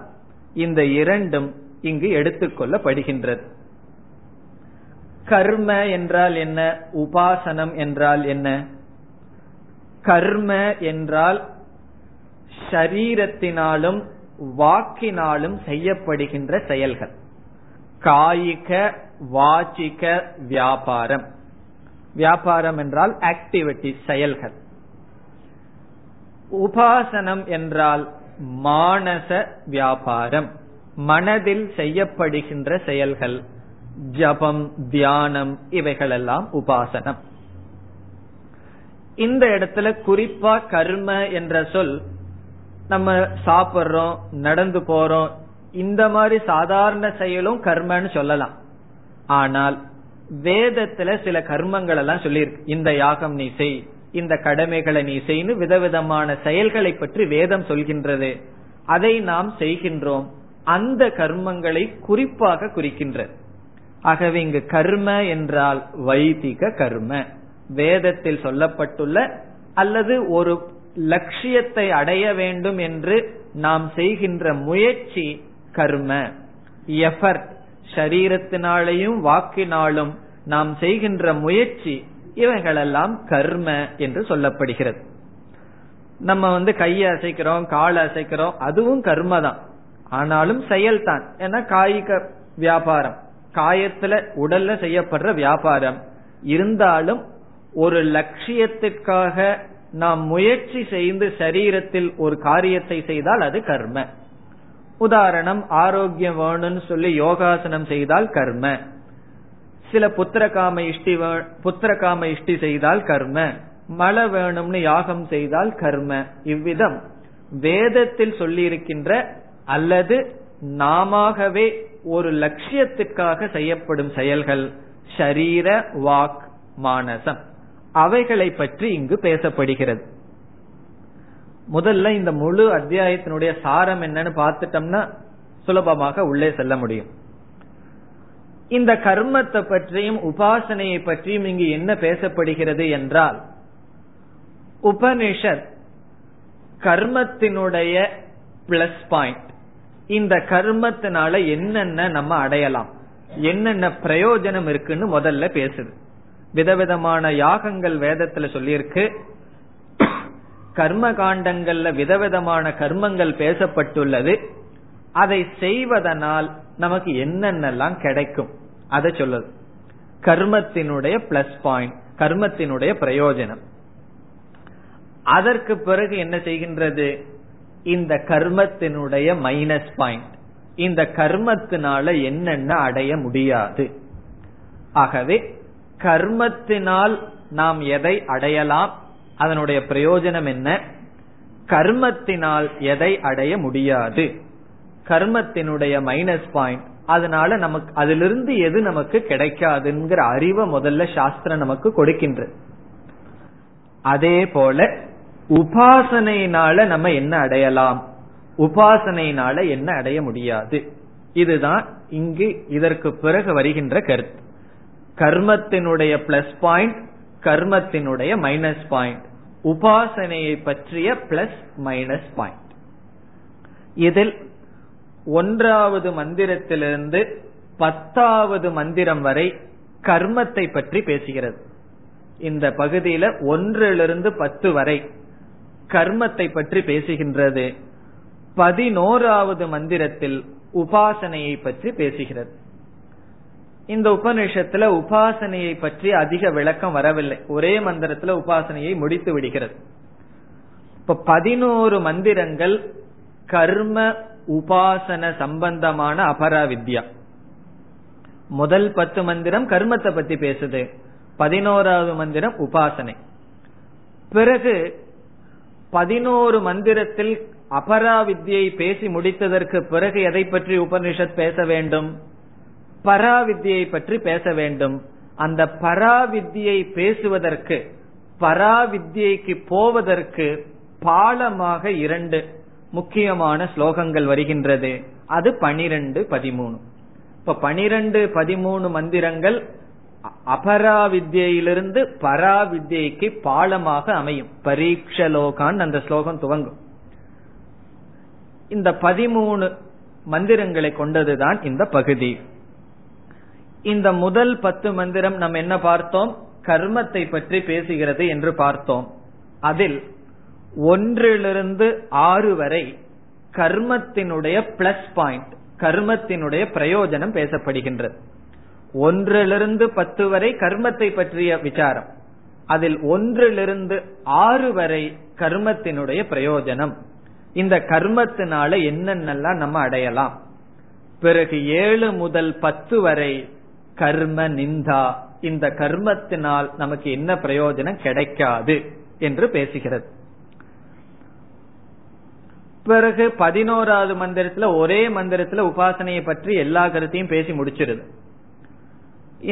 இந்த இரண்டும் இங்கு எடுத்துக்கொள்ளப்படுகின்றது. கர்ம என்றால் என்ன? உபாசனம் என்றால் என்ன? கர்ம என்றால் ஷரீரத்தினாலும் வாக்கினாலும் செய்யப்படுகின்ற செயல்கள். காயிக வாச்சிக வியாபாரம். வியாபாரம் என்றால் ஆக்டிவிட்டி, செயல்கள். உபாசனம் என்றால் மானச வியாபாரம், மனதில் செய்யப்படுகின்ற செயல்கள். ஜபம், தியானம், இவைகளெல்லாம் உபாசனம். இந்த இடத்துல குறிப்பா கர்ம என்ற சொல், நம்ம சாப்பிடுறோம், நடந்து போறோம், இந்த மாதிரி சாதாரண செயலும் கர்மன்னு சொல்லலாம். ஆனால் வேதத்துல சில கர்மங்கள் எல்லாம் சொல்லியிருக்கு. இந்த யாகம் நீ செய், இந்த கடமைகளை நீ செய்னு விதவிதமான செயல்களை பற்றி வேதம் சொல்கின்றது. அதை நாம் செய்கின்றோம். அந்த கர்மங்களை குறிப்பாக குறிக்கின்றது. ஆகவே இங்கு கர்ம என்றால் வைதிக கர்ம, வேதத்தில் சொல்லப்பட்டுள்ள அல்லது ஒரு லட்சியத்தை அடைய வேண்டும் என்று நாம் செய்கின்ற முயற்சி கர்ம. எஃபர்ட், சரீரத்தினாலேயும் வாக்கினாலும் நாம் செய்கின்ற முயற்சி, இவைகளெல்லாம் கர்ம என்று சொல்லப்படுகிறது. நம்ம வந்து கையை அசைக்கிறோம், காலை அசைக்கிறோம், அதுவும் கர்ம தான், ஆனாலும் செயல் தான். ஏன்னா காய்க வியாபாரம், காயத்துல உடல்ல செய்யப்படுற வியாபாரம். இருந்தாலும் ஒரு லட்சியத்திற்காக நாம் முயற்சி செய்து சரீரத்தில் ஒரு காரியத்தை செய்தால் அது கர்ம. உதாரணம், ஆரோக்கியம் வேணும்னு சொல்லி யோகாசனம் செய்தால் கர்ம. சில புத்திரகாம இஷ்டி புத்திரகாம இஷ்டி செய்தால் கர்ம. மழை வேணும்னு யாகம் செய்தால் கர்ம. இவ்விதம் வேதத்தில் சொல்லி இருக்கின்ற அல்லது நாமவே ஒரு லட்சியத்திற்காக செய்யப்படும் செயல்கள் ஷரீர வாக் மானசம், அவைகளை பற்றி இங்கு பேசப்படுகிறது. முதல்ல இந்த முழு அத்தியாயத்தினுடைய சாரம் என்னன்னு பார்த்துட்டோம்னா சுலபமாக உள்ளே செல்ல முடியும். இந்த கர்மத்தை பற்றியும் உபாசனையை பற்றியும் இங்கு என்ன பேசப்படுகிறது என்றால், உபனிஷத் கர்மத்தினுடைய பிளஸ் பாயிண்ட், இந்த கர்மத்தினால என்னென்ன நம்ம அடையலாம், என்னென்ன பிரயோஜனம் இருக்குன்னு முதல்ல பேசுது. விதவிதமான யாகங்கள் வேதத்துல சொல்லியிருக்கு, கர்ம காண்டங்கள்ல விதவிதமான கர்மங்கள் பேசப்பட்டுள்ளது. அதை செய்வதனால் நமக்கு என்னென்னலாம் கிடைக்கும் அதை சொல்லுது. கர்மத்தினுடைய பிளஸ் பாயிண்ட், கர்மத்தினுடைய பிரயோஜனம். அதற்கு பிறகு என்ன செய்கின்றது? இந்த கர்மத்தினுடைய மைனஸ் பாயிண்ட், இந்த கர்மத்தினால என்னென்ன அடைய முடியாது. ஆகவே கர்மத்தினால் நாம் எதை அடையலாம், அதனுடைய பிரயோஜனம் என்ன, கர்மத்தினால் எதை அடைய முடியாது, கர்மத்தினுடைய மைனஸ் பாயிண்ட், அதனால நமக்கு அதிலிருந்து எது நமக்கு கிடைக்காதுங்கிற அறிவை முதல்ல சாஸ்திரம் நமக்கு கொடுக்கின்றது. அதே போல உபாசனையினால நம்ம என்ன அடையலாம், உபாசனையினால என்ன அடைய முடியாது. இதுதான் இங்கு இதற்கு பிறகு வருகின்ற கருத்து. கர்மத்தினுடைய பிளஸ் பாயிண்ட், கர்மத்தினுடைய மைனஸ் பாயிண்ட், உபாசனையை பற்றிய பிளஸ் மைனஸ் பாயிண்ட். இதில் ஒன்றாவது மந்திரத்திலிருந்து பத்தாவது மந்திரம் வரை கர்மத்தை பற்றி பேசுகிறது. இந்த பகுதியில ஒன்றிலிருந்து பத்து வரை கர்மத்தை பற்றி பேசுகின்றது. பதினோராவது மந்திரத்தில் உபாசனையை பற்றி பேசுகிறது. இந்த உபநிஷத்துல உபாசனையை பற்றி அதிக விளக்கம் வரவில்லை, ஒரே மந்திரத்துல உபாசனையை முடித்து விடுகிறது. இப்ப பதினோரு மந்திரங்கள் கர்ம உபாசன சம்பந்தமான அபரா வித்யா. முதல் பத்து மந்திரம் கர்மத்தை பத்தி பேசுது, பதினோராவது மந்திரம் உபாசனை. பிறகு பதினோரு மந்திரத்தில் அபரா வித்யை பேசி முடித்ததற்கு பிறகு எதை பற்றி உபனிஷத் பேச வேண்டும்? பராவித்யை பற்றி பேச வேண்டும். அந்த பராவித்யை பேசுவதற்கு, பராவித்யைக்கு போவதற்கு பாலமாக இரண்டு முக்கியமான ஸ்லோகங்கள் வருகின்றது. அது பனிரெண்டு பதிமூணு. இப்ப பனிரெண்டு பதிமூணு மந்திரங்கள் அபராவித்யிலிருந்து பராவித்யைக்கு பாலமாக அமையும். பரீட்சலோகான் அந்த ஸ்லோகம் துவங்கும். இந்த பதிமூணு மந்திரங்களை கொண்டதுதான் இந்த பகுதி. இந்த முதல் பத்து மந்திரம் நாம் என்ன பார்த்தோம்? கர்மத்தை பற்றி பேசுகிறது என்று பார்த்தோம். அதில் ஒன்றிலிருந்து ஆறு வரை கர்மத்தினுடைய பிளஸ் பாயிண்ட், கர்மத்தினுடைய பிரயோஜனம் பேசப்படுகின்றது. ஒன்றிலிருந்து பத்து வரை கர்மத்தை பற்றிய விசாரம், அதில் ஒன்றிலிருந்து ஆறு வரை கர்மத்தினுடைய பிரயோஜனம், இந்த கர்மத்தினால என்னென்னலாம் நம்ம அடையலாம். பிறகு ஏழு முதல் பத்து வரை கர்ம நிந்தா, இந்த கர்மத்தினால் நமக்கு என்ன பிரயோஜனம் கிடைக்காது என்று பேசுகிறது. பிறகு பதினோராவது மந்திரத்துல ஒரே மந்திரத்துல உபாசனையை பற்றி எல்லா கருத்தையும் பேசி முடிச்சிருது.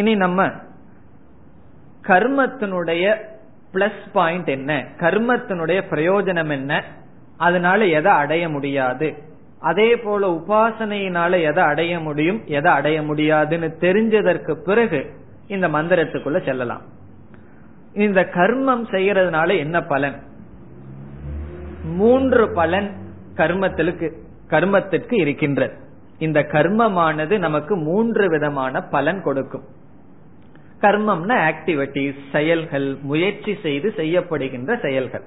இனி நம்ம கர்மத்தினுடைய பிளஸ் பாயிண்ட் என்ன, கர்மத்தினுடைய பிரயோஜனம் என்ன, அதனால எதை அடைய முடியாது, அதே போல உபாசனையினால எதை அடைய முடியும் எதை அடைய முடியாதுன்னு தெரிஞ்சதற்கு பிறகு இந்த மந்திரத்துக்குள்ள செல்லலாம். இந்த கர்மம் செய்யறதுனால என்ன பலன்? மூன்று பலன் கர்மத்திற்கு கர்மத்திற்கு இருக்கின்றது. இந்த கர்மமானது நமக்கு மூன்று விதமான பலன் கொடுக்கும். கர்மம்னா ஆக்டிவிட்டிஸ், செயல்கள், முயற்சி செய்து செய்யப்படுகின்ற செயல்கள்.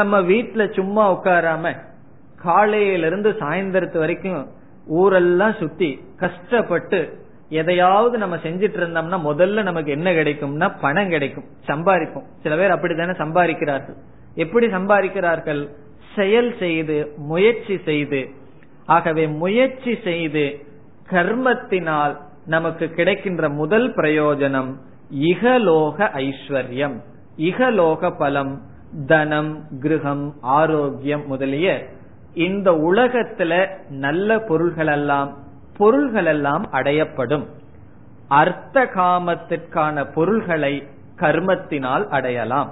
நம்ம வீட்டுல சும்மா உட்காராம காலையிலிருந்து சாயந்தரத்து வரைக்கும் ஊரெல்லாம் சுத்தி கஷ்டப்பட்டு எதையாவது நம்ம செஞ்சிட்டு இருந்தோம்னா முதல்ல நமக்கு என்ன கிடைக்கும்னா பணம் கிடைக்கும், சம்பாதிப்போம். சில பேர் அப்படித்தானே சம்பாதிக்கிறார்கள். எப்படி சம்பாதிக்கிறார்கள்? செயல் செய்து, முயற்சி செய்து. ஆகவே முயற்சி செய்து கர்மத்தினால் நமக்கு கிடைக்கின்ற முதல் பிரயோஜனம் இகலோக ஐஸ்வர்யம், இகலோக பலம், தனம், கிரகம், ஆரோக்கியம் முதலிய இந்த உலகத்துல நல்ல பொருள்களெல்லாம் பொருள்களெல்லாம் அடையப்படும். அர்த்த காமத்திற்கான பொருள்களை கர்மத்தினால் அடையலாம்.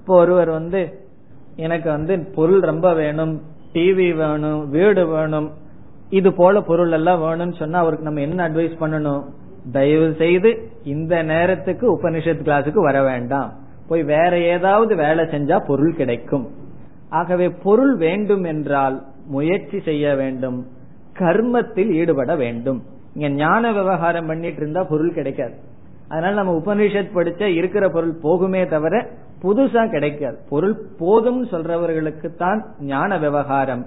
இப்போ ஒருவர் வந்து எனக்கு வந்து பொருள் ரொம்ப வேணும், டிவி வேணும், வீடு வேணும், இது போல பொருள் எல்லாம் வேணும்னு சொன்னா அவருக்கு நம்ம என்ன அட்வைஸ் பண்ணணும்? தயவு செய்து இந்த நேரத்துக்கு உபனிஷத் கிளாஸுக்கு வர வேண்டாம், போய் வேற ஏதாவது வேலை செஞ்சா பொருள் கிடைக்கும். ஆகவே பொருள் வேண்டும் என்றால் முயற்சி செய்ய வேண்டும், கர்மத்தில் ஈடுபட வேண்டும். இங்க ஞான விவகாரம் பண்ணிட்டு இருந்தா பொருள் கிடைக்காது. அதனால நம்ம உபனிஷத் படிச்ச இருக்கிற பொருள் போகுமே தவிர புதுசா கிடைக்காது. பொருள் போதும் சொல்றவர்களுக்கு தான் ஞான விவகாரம்.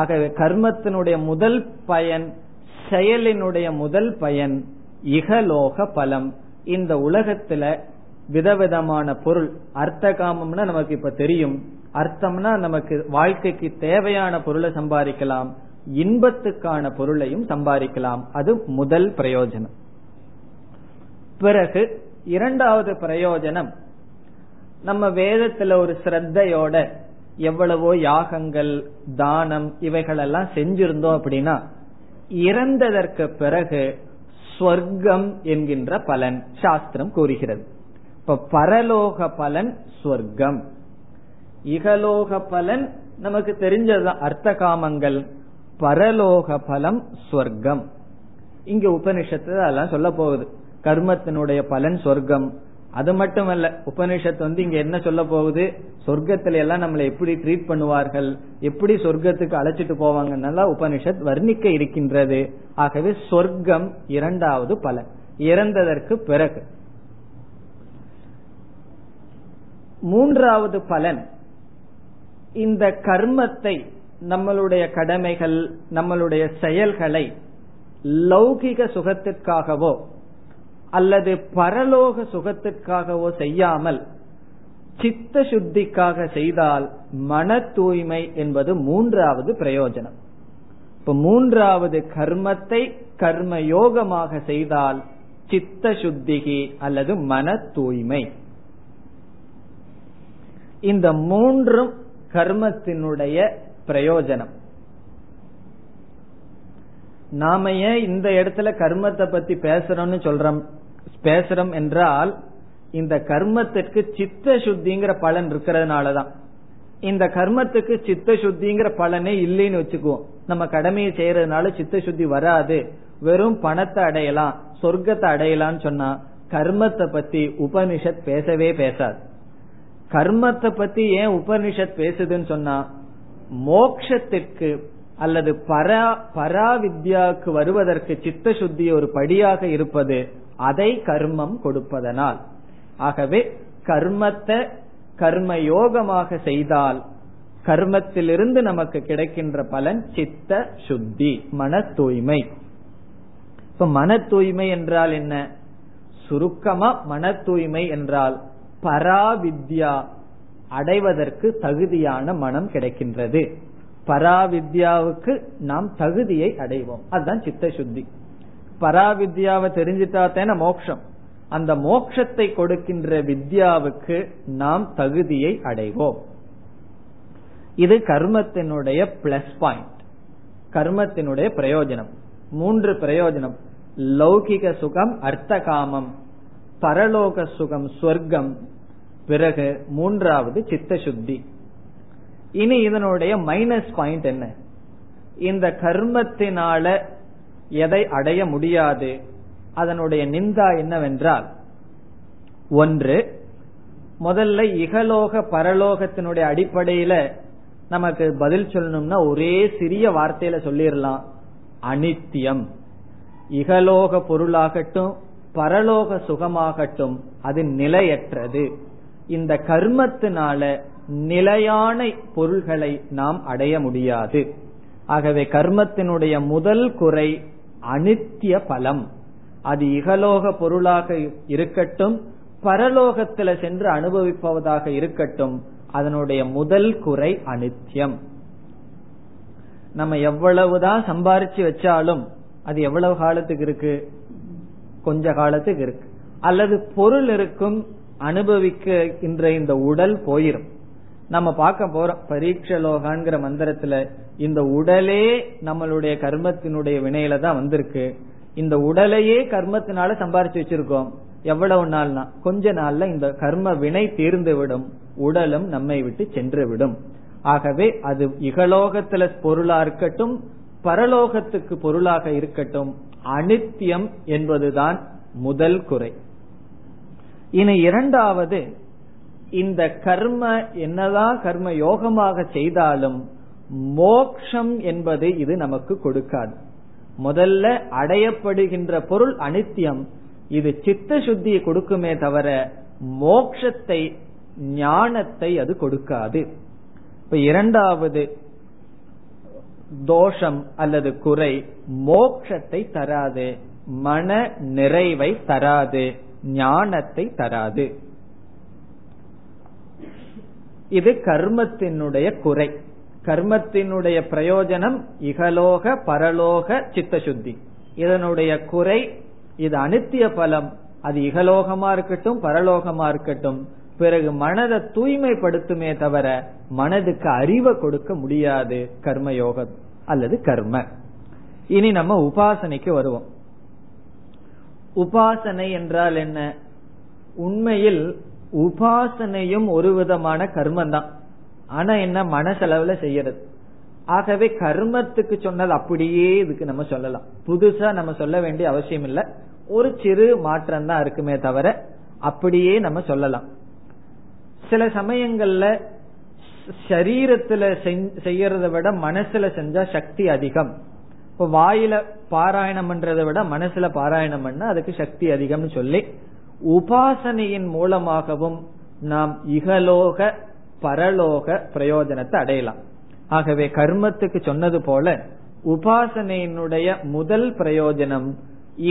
ஆகவே கர்மத்தினுடைய முதல் பயன், செயலினுடைய முதல் பயன் இகலோக பலம். இந்த உலகத்துல விதவிதமான பொருள், அர்த்த காமம்னா நமக்கு இப்ப தெரியும், அர்த்தம்னா நமக்கு வாழ்க்கைக்கு தேவையான பொருளை சம்பாதிக்கலாம், இன்பத்துக்கான பொருளையும் சம்பாதிக்கலாம். அது முதல் பிரயோஜனம். பிறகு இரண்டாவது பிரயோஜனம், நம்ம வேதத்துல ஒரு ஸ்ரத்தையோட எவ்வளவோ யாகங்கள், தானம் இவைகளெல்லாம் செஞ்சிருந்தோம் அப்படின்னா இறந்ததற்கு பிறகு ஸ்வர்க்கம் என்கின்ற பலன் சாஸ்திரம் கூறுகிறது. இப்ப பரலோக பலன் ஸ்வர்க்கம், இகலோக பலன் நமக்கு தெரிஞ்சதுதான் அர்த்த காமங்கள், பரலோக பலம் ஸ்வர்க்கம். இங்க உபனிஷத்து அதெல்லாம் சொல்ல போகுது, கர்மத்தினுடைய பலன் சொர்க்கம். அது மட்டுமல்ல உபனிஷத்து வந்து இங்க என்ன சொல்ல போகுது, சொர்க்கத்துல எல்லாம் நம்மளை எப்படி ட்ரீட் பண்ணுவார்கள், எப்படி சொர்க்கத்துக்கு அழைச்சிட்டு போவாங்கன்னால உபனிஷத் வர்ணிக்க இருக்கின்றது. ஆகவே சொர்க்கம் இரண்டாவது பலன் இறந்ததற்கு பிறகு. மூன்றாவது பலன், இந்த கர்மத்தை, நம்மளுடைய கடமைகள், நம்மளுடைய செயல்களை லௌகிக சுகத்திற்காகவோ அல்லது பரலோக சுகத்திற்காகவோ செய்யாமல் சித்த சுத்திக்காக செய்தால் மன தூய்மை என்பது மூன்றாவது பிரயோஜனம். இப்ப மூன்றாவது கர்மத்தை கர்ம யோகமாக செய்தால் சித்த சுத்திகி அல்லது மன தூய்மை. இந்த மூன்றும் கர்மத்தினுடைய பிரயோஜனம். நாம ஏன் இந்த இடத்துல கர்மத்தை பத்தி பேசுறோம்னு சொல்றோம் பேசுறோம் என்றால், இந்த கர்மத்திற்கு சித்த சுத்திங்கிற பலன் இருக்கிறதுனாலதான். இந்த கர்மத்துக்கு சித்த சுத்திங்கிற பலனே இல்லைன்னு வச்சுக்குவோம், நம்ம கடமையை செய்யறதுனால சித்த சுத்தி வராது, வெறும் பணத்தை அடையலாம் சொர்க்கத்தை அடையலாம்னு சொன்னா கர்மத்தை பத்தி உபனிஷத் பேசவே பேசாது. கர்மத்தை பத்தி ஏன் உபனிஷத் பேசுதுன்னு சொன்னா, மோக்ஷத்திற்கு அல்லது பரா பராவித்யாவுக்கு வருவதற்கு சித்த சுத்தி ஒரு படியாக இருப்பது, அதை கர்மம் கொடுப்பதனால். ஆகவே கர்மத்தை கர்ம யோகமாக செய்தால் கர்மத்திலிருந்து நமக்கு கிடைக்கின்ற பலன் சித்த சுத்தி, மன தூய்மை. இப்ப மன தூய்மை என்றால் என்ன? சுருக்கமா மன தூய்மை என்றால் பராவித்யா அடைவதற்கு தகுதியான மனம் கிடைக்கின்றது. பராவித்யாவுக்கு நாம் தகுதியை அடைவோம், அதுதான் சித்த சுத்தி. பராவித்யாவை தெரிஞ்சிட்டாத்தேன மோட்சம், அந்த மோட்சத்தை கொடுக்கின்ற வித்யாவுக்கு நாம் தகுதியை அடைவோம். இது கர்மத்தினுடைய பிளஸ் பாயிண்ட், கர்மத்தினுடைய பிரயோஜனம். மூன்று பிரயோஜனம்: லௌகிக சுகம் அர்த்த காமம், பரலோக சுகம் ஸ்வர்க்கம், பிறகு மூன்றாவது சித்த சுத்தி. இனி இதனுடைய மைனஸ் பாயிண்ட் என்ன? இந்த கர்மத்தினால எதை அடைய முடியாது, அதனுடைய நிந்தா என்னவென்றால், ஒன்று, முதல்ல இகலோக பரலோகத்தினுடைய அடிப்படையில நமக்கு பதில் சொல்லணும்னா ஒரே சிறிய வார்த்தையில சொல்லிடலாம், அனித்தியம். இகலோக பொருளாகட்டும் பரலோக சுகமாகட்டும் அது நிலையற்றது. இந்த கர்மத்தினால நிலையான பொருள்களை நாம் அடைய முடியாது. ஆகவே கர்மத்தினுடைய முதல் குறை அனித்திய பலம். அது இகலோக பொருளாக இருக்கட்டும் பரலோகத்துல சென்று அனுபவிப்பவதாக இருக்கட்டும், அதனுடைய முதல் குறை அனித்தியம். நம்ம எவ்வளவுதான் சம்பாரிச்சு வச்சாலும் அது எவ்வளவு காலத்துக்கு இருக்கு? கொஞ்ச காலத்துக்கு இருக்கு. அல்லது பொருள் இருக்கும், அனுபவிக்கின்ற இந்த உடல் போயிரும். நம்ம பார்க்க போறோம் பரீட்ச லோகான்கிற மந்திரத்துல, இந்த உடலே நம்மளுடைய கர்மத்தினுடைய வினையில தான் வந்திருக்கு. இந்த உடலையே கர்மத்தினால சம்பாரிச்சு வச்சிருக்கோம். எவ்வளவு நாள்னா கொஞ்ச நாள்ல இந்த கர்ம வினை தீர்ந்து விடும், உடலும் நம்மை விட்டு சென்று விடும். ஆகவே அது இகலோகத்துல பொருளா இருக்கட்டும் பரலோகத்துக்கு பொருளாக இருக்கட்டும், அனித்தியம் என்பதுதான் முதல் குறை. இனி இரண்டாவது, இந்த கர்ம என்னதான் கர்ம யோகமாக செய்தாலும் மோக்ஷம் என்பது இது நமக்கு கொடுக்காது. முதல்ல அடையப்படுகின்ற பொருள் அனித்தியம், இது சித்த சுத்தியை கொடுக்குமே தவிர மோக்ஷத்தை ஞானத்தை அது கொடுக்காது. இப்ப இரண்டாவது தோஷம் அல்லது குறை மோக்ஷத்தை தராது, மன நிறைவை தராது, ஞானத்தை தராது. இது கர்மத்தினுடைய குறை. கர்மத்தினுடைய பிரயோஜனம் இகலோக பரலோக சித்தசுத்தி, இதனுடைய குறை இது அனித்திய பலம். அது இகலோகமா இருக்கட்டும் பரலோகமா இருக்கட்டும், பிறகு மனதை தூய்மைப்படுத்துமே தவிர மனதுக்கு அறிவை கொடுக்க முடியாது கர்மயோகம் அல்லது கர்ம. இனி நம்ம உபாசனைக்கு வருவோம். உபாசனை என்றால் என்ன? உண்மையில் உபாசனையும் ஒரு விதமான கர்மம்தான், ஆனா என்ன மனசளவுல செய்யறது. ஆகவே கர்மத்துக்கு சொன்னது அப்படியே இதுக்கு நம்ம சொல்லலாம், புதுசா நம்ம சொல்ல வேண்டிய அவசியம் இல்ல, ஒரு சிறு மாற்றம் தான் இருக்குமே தவிர அப்படியே நம்ம சொல்லலாம். சில சமயங்கள்ல சரீரத்துல செய்யறதை விட மனசுல செஞ்சா சக்தி அதிகம். இப்ப வாயில பாராயணம் பண்றதை விட மனசுல பாராயணம் பண்ண அதுக்கு சக்தி அதிகம்னு சொல்லி, உபாசனையின் மூலமாகவும் நாம் இகலோக பரலோக பிரயோஜனத்தை அடையலாம். ஆகவே கர்மத்துக்கு சொன்னது போல உபாசனையினுடைய முதல் பிரயோஜனம்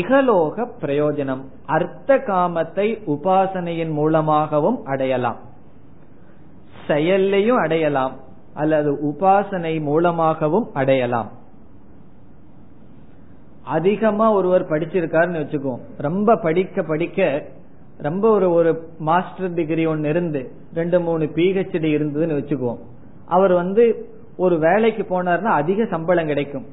இகலோக பிரயோஜனம், அர்த்த காமத்தை உபாசனையின் மூலமாகவும் அடையலாம். செயலையும் அடையலாம் அல்லது உபாசனை மூலமாகவும் அடையலாம். அதிகமா ஒருவர் படிச்சிருக்காருன்னு வச்சுக்கோ, ரொம்ப படிக்க படிக்க ரொம்ப ஒரு ஒரு மாஸ்டர் டிகிரி ஒன்னு இருந்து ரெண்டு மூணு பிஹெச்டி இருந்ததுன்னு வச்சுக்கோ, அவர் வந்து ஒரு வேலைக்கு போனார்னா அதிக சம்பளம் கிடைக்கும்.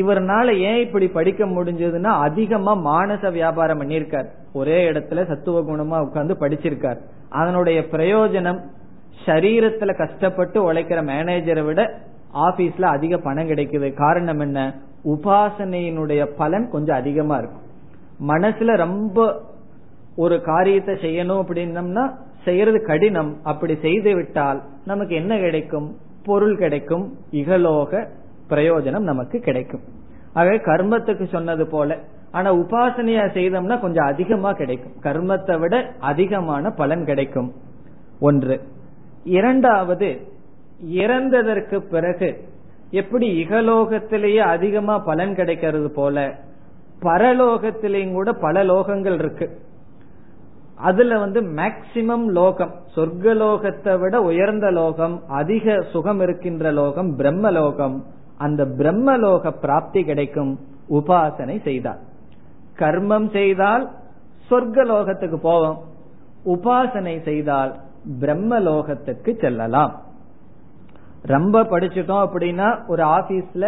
இவர்னால ஏன் இப்படி படிக்க முடிஞ்சதுன்னா அதிகமா மானச வியாபாரம் பண்ணிருக்கார், ஒரே இடத்துல சத்துவ குணமா உட்கார்ந்து படிச்சிருக்கார். அதனுடைய பிரயோஜனம் சரீரத்துல கஷ்டப்பட்டு உழைக்கிற மேனேஜரை விட ஆபீஸ்ல அதிக பணம் கிடைக்குது. காரணம் என்ன? உபாசனையினுடைய பலன் கொஞ்சம் அதிகமா இருக்கும். மனசுல ரொம்ப ஒரு காரியத்தை செய்யணும் அப்படின்னம்னா செய்யறது கடினம். அப்படி செய்து விட்டால் நமக்கு என்ன கிடைக்கும்? பொருள் கிடைக்கும், இகலோக பிரயோஜனம் நமக்கு கிடைக்கும். ஆகவே கர்மத்துக்கு சொன்னது போல. ஆனா உபாசனையா செய்தோம்னா கொஞ்சம் அதிகமா கிடைக்கும், கர்மத்தை விட அதிகமான பலன் கிடைக்கும். ஒன்று. இரண்டாவது, இறந்ததற்கு பிறகு எப்படி இகலோகத்திலேயே அதிகமா பலன் கிடைக்கிறது போல பரலோகத்திலேயும் கூட பல லோகங்கள் இருக்கு. அதுல வந்து மேக்சிமம் லோகம், சொர்க்கலோகத்தை விட உயர்ந்த லோகம், அதிக சுகம் இருக்கின்ற லோகம் பிரம்மலோகம். அந்த பிரம்மலோக பிராப்தி கிடைக்கும் உபாசனை செய்தால். கர்மம் செய்தால் சொர்க்கலோகத்துக்கு போவோம், உபாசனை செய்தால் பிரம்மலோகத்துக்கு செல்லலாம். ரொம்ப படிச்சுட்டோம் அப்படின்னா ஒரு ஆபீஸ்ல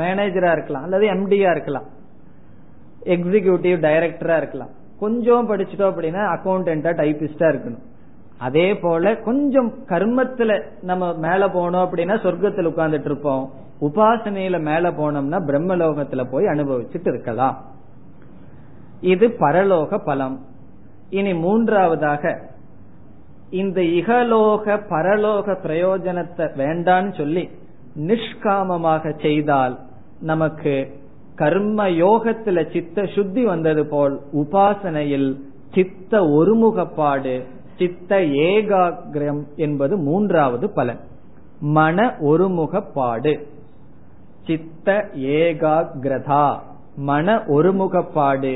மேனேஜரா இருக்கலாம் அல்லது எம்டியா இருக்கலாம், எக்ஸிகியூட்டிவ் டைரக்டரா இருக்கலாம். கொஞ்சம் படிச்சுட்டோம் அப்படின்னா அக்கௌண்டன்டா டைபிஸ்டா இருக்கணும். அதே போல கொஞ்சம் கர்மத்துல நம்ம மேல போனோம் அப்படின்னா சொர்க்கத்துல உட்கார்ந்துட்டு இருப்போம், உபாசனையில மேல போனோம்னா பிரம்மலோகத்துல போய் அனுபவிச்சுட்டு இருக்கலாம். இது பரலோக பலம். இனி மூன்றாவதாக, இந்த இகலோக பரலோக பிரயோஜனத்தை வேண்டான்னு சொல்லி நிஷ்காமமாக செய்தால் நமக்கு கர்ம யோகத்துல சித்த சுத்தி வந்தது போல் உபாசனையில் சித்த ஒருமுகப்பாடு, சித்த ஏகாகிரம் என்பது மூன்றாவது பலன். மன ஒருமுகப்பாடு, சித்த ஏகாகிரதா, மன ஒருமுகப்பாடு.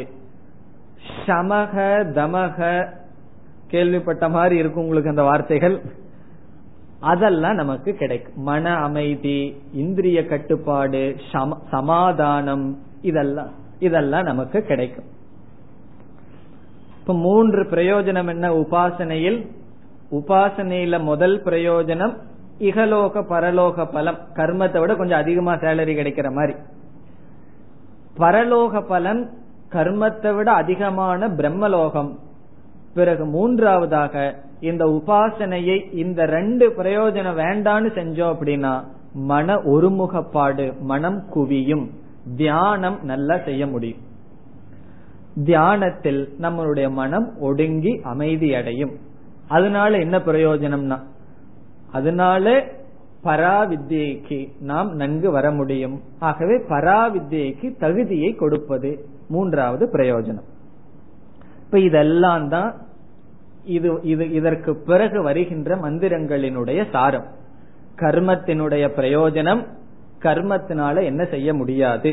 சமக தமக கேள்விப்பட்ட மாதிரி இருக்கும் உங்களுக்கு அந்த வார்த்தைகள். அதெல்லாம் நமக்கு கிடைக்கும். மன அமைதி, இந்திரிய கட்டுப்பாடு, சமாதானம், இதெல்லாம் இதெல்லாம் நமக்கு கிடைக்கும். இப்ப மூன்று பிரயோஜனம் என்ன உபாசனையில்? உபாசனையில முதல் பிரயோஜனம் இகலோக பரலோக பலம், கர்மத்தை விட கொஞ்சம் அதிகமா சேலரி கிடைக்கிற மாதிரி. பரலோக பலன் கர்மத்தை விட அதிகமான பிரம்மலோகம். பிறகு மூன்றாவதாக இந்த உபாசனையை இந்த ரெண்டு பிரயோஜனம் வேண்டான்னு செஞ்சோம் அப்படின்னா மன ஒருமுகப்பாடு, மனம் குவியும், தியானம் நல்லா செய்ய முடியும். தியானத்தில் நம்மளுடைய மனம் ஒடுங்கி அமைதி அடையும். அதனால என்ன பிரயோஜனம்னா அதனால பராவித்யைக்கு நாம் நன்கு வர முடியும். ஆகவே பராவித்யைக்கு தகுதியை கொடுப்பது மூன்றாவது பிரயோஜனம். இப்ப இதெல்லாம் தான் இது இது இதற்கு பிறகு வருகின்ற மந்திரங்களினுடைய சாரம். கர்மத்தினுடைய பிரயோஜனம், கர்மத்தினால என்ன செய்ய முடியாது.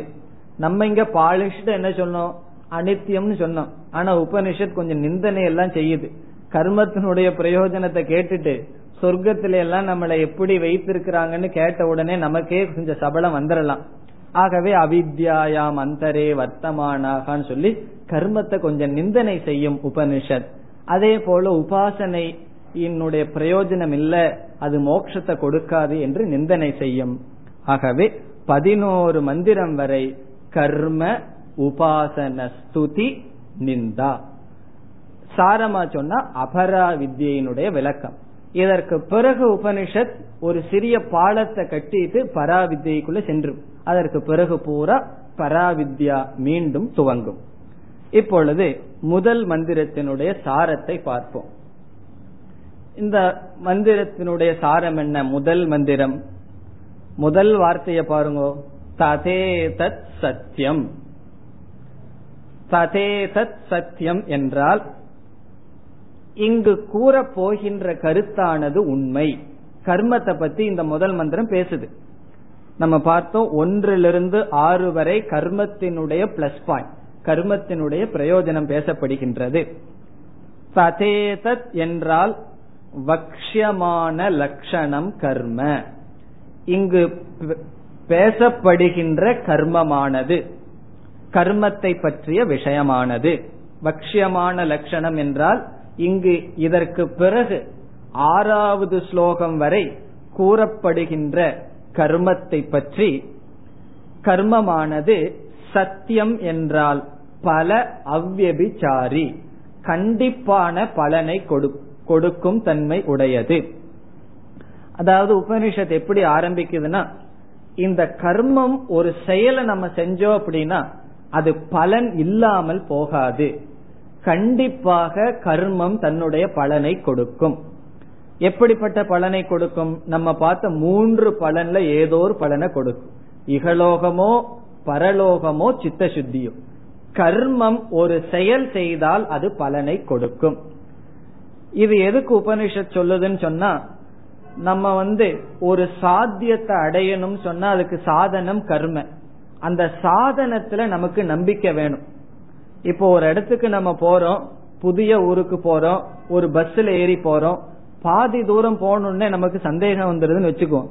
நம்ம இங்க பாலிஷ்டு என்ன சொன்னோம்? அனித்தியம்னு சொன்னோம். ஆனா உபனிஷத் கொஞ்சம் நிந்தனை எல்லாம் செய்யுது. கர்மத்தினுடைய பிரயோஜனத்தை கேட்டுட்டு சொர்க்கத்தில எல்லாம் நம்மளை எப்படி வைத்திருக்கிறாங்கன்னு கேட்ட உடனே நமக்கே கொஞ்சம் சபலம் வந்துடலாம். ஆகவே அவித்யாயாம் அந்தரே வர்த்தமானாகான்னு சொல்லி கர்மத்தை கொஞ்சம் நிந்தனை செய்யும் உபனிஷத். அதே போல உபாசனை என்னுடைய பிரயோஜனம் இல்ல, அது மோட்சத்தை கொடுக்காது என்று நிந்தனை செய்யும். ஆகவே பதினோரு மந்திரம் வரை கர்ம உபாசன ஸ்துதி நிந்தா. சாரமா சொன்னா அபராவித்யினுடைய விளக்கம். இதற்கு பிறகு உபனிஷத் ஒரு சிறிய பாலத்தை கட்டிட்டு பராவித்யக்குள்ள சென்று அதற்கு பிறகு பூரா பராவித்யா மீண்டும் துவங்கும். இப்பொழுது முதல் மந்திரத்தினுடைய சாரத்தை பார்ப்போம். இந்த மந்திரத்தினுடைய சாரம் என்ன? முதல் மந்திரம் முதல் வார்த்தையை பாருங்க, ததே தத் சத்தியம். ததே தத் சத்தியம் என்றால் இங்கு கூற போகின்ற கருத்தானது உண்மை. கர்மத்தை பத்தி இந்த முதல் மந்திரம் பேசுது. நம்ம பார்த்தோம் ஒன்றிலிருந்து ஆறு வரை கர்மத்தினுடைய பிளஸ் பாயிண்ட், கர்மத்தினுடைய பிரயோஜனம் பேசப்படுகின்றது. ததேதத் என்றால் வக்ஷ்யமான லட்சணம் கர்ம, இங்கு பேசப்படுகின்ற கர்மமானது கர்மத்தை பற்றிய விஷயமானது. வக்ஷ்யமான லட்சணம் என்றால் இங்கு இதற்கு பிறகு ஆறாவது ஸ்லோகம் வரை கூறப்படுகின்ற கர்மத்தை பற்றி. கர்மமானது சத்தியம் என்றால் பல அவ்யபிசாரி, கண்டிப்பான பலனை கொடுக்கும் தன்மை உடையது. அதாவது உபனிஷத் எப்படி ஆரம்பிக்குதுன்னா, இந்த கர்மம் ஒரு செயலை நம்ம செஞ்சோம் அப்படின்னா அது பலன் இல்லாமல் போகாது, கண்டிப்பாக கர்மம் தன்னுடைய பலனை கொடுக்கும். எப்படிப்பட்ட பலனை கொடுக்கும்? நம்ம பார்த்த மூன்று பலன்ல ஏதோ ஒரு பலனை கொடுக்கும். இகலோகமோ பரலோகமோ சித்த சுத்தியோ. கர்மம் ஒரு செயல் செய்தால் அது பலனை கொடுக்கும். இது எதுக்கு உபனிஷத் சொல்லுதுன்னு சொன்னா, நம்ம வந்து ஒரு சாத்தியத்தை அடையணும் சொன்னா அதுக்கு சாதனம் கர்ம. அந்த சாதனத்துல நமக்கு நம்பிக்கை வேணும். இப்போ ஒரு இடத்துக்கு நம்ம போறோம், புதிய ஊருக்கு போறோம், ஒரு பஸ்ல ஏறி போறோம். பாதி தூரம் போகணும்னே நமக்கு சந்தேகம் வந்துருதுன்னு வச்சுக்கோ.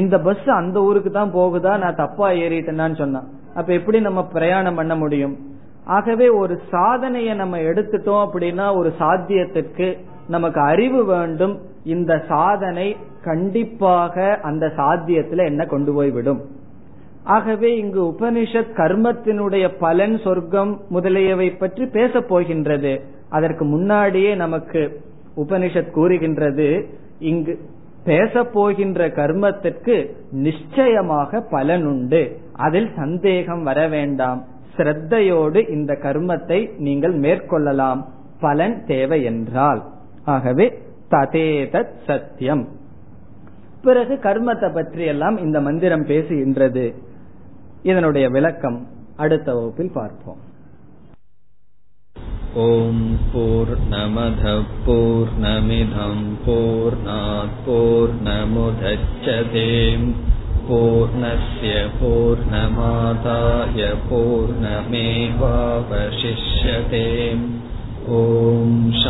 இந்த பஸ் அந்த ஊருக்கு தான் போகுதா, நான் தப்பா ஏறிட்டேன்னு சொன்னா அப்ப எப்படி நம்ம பிரயாணம் பண்ண முடியும்? ஆகவே ஒரு சாதனைய நம்ம எடுத்துட்டோம் அப்படின்னா ஒரு சாத்தியத்திற்கு நமக்கு அறிவு வேண்டும். இந்த சாதனை கண்டிப்பாக அந்த சாத்தியத்துல என்ன கொண்டு போய்விடும். ஆகவே இங்கு உபனிஷத் கர்மத்தினுடைய பலன், சொர்க்கம் முதலியவை பற்றி பேச போகின்றது. அதற்கு முன்னாடியே நமக்கு உபனிஷத் கூறுகின்றது, இங்கு பேச போகின்ற கர்மத்திற்கு நிச்சயமாக பலன் உண்டு, அதில் சந்தேகம் வர வேண்டாம், ஸ்ரத்தையோடு இந்த கர்மத்தை நீங்கள் மேற்கொள்ளலாம் பலன் தேவை என்றால். ஆகவே ததேதத் சத்தியம். பிறகு கர்மத்தை பற்றி எல்லாம் இந்த மந்திரம் பேசுகின்றது. இதனுடைய விளக்கம் அடுத்த வகுப்பில் பார்ப்போம். ஓம் பூர்ணமதః பூர்ணமிதம் பூர்ணாத் பூர்ணமுதச்யதே பூர்ணஸ்ய பூர்ணமாதாய பூர்ணமேவாவசிஷ்யதே. ஓம்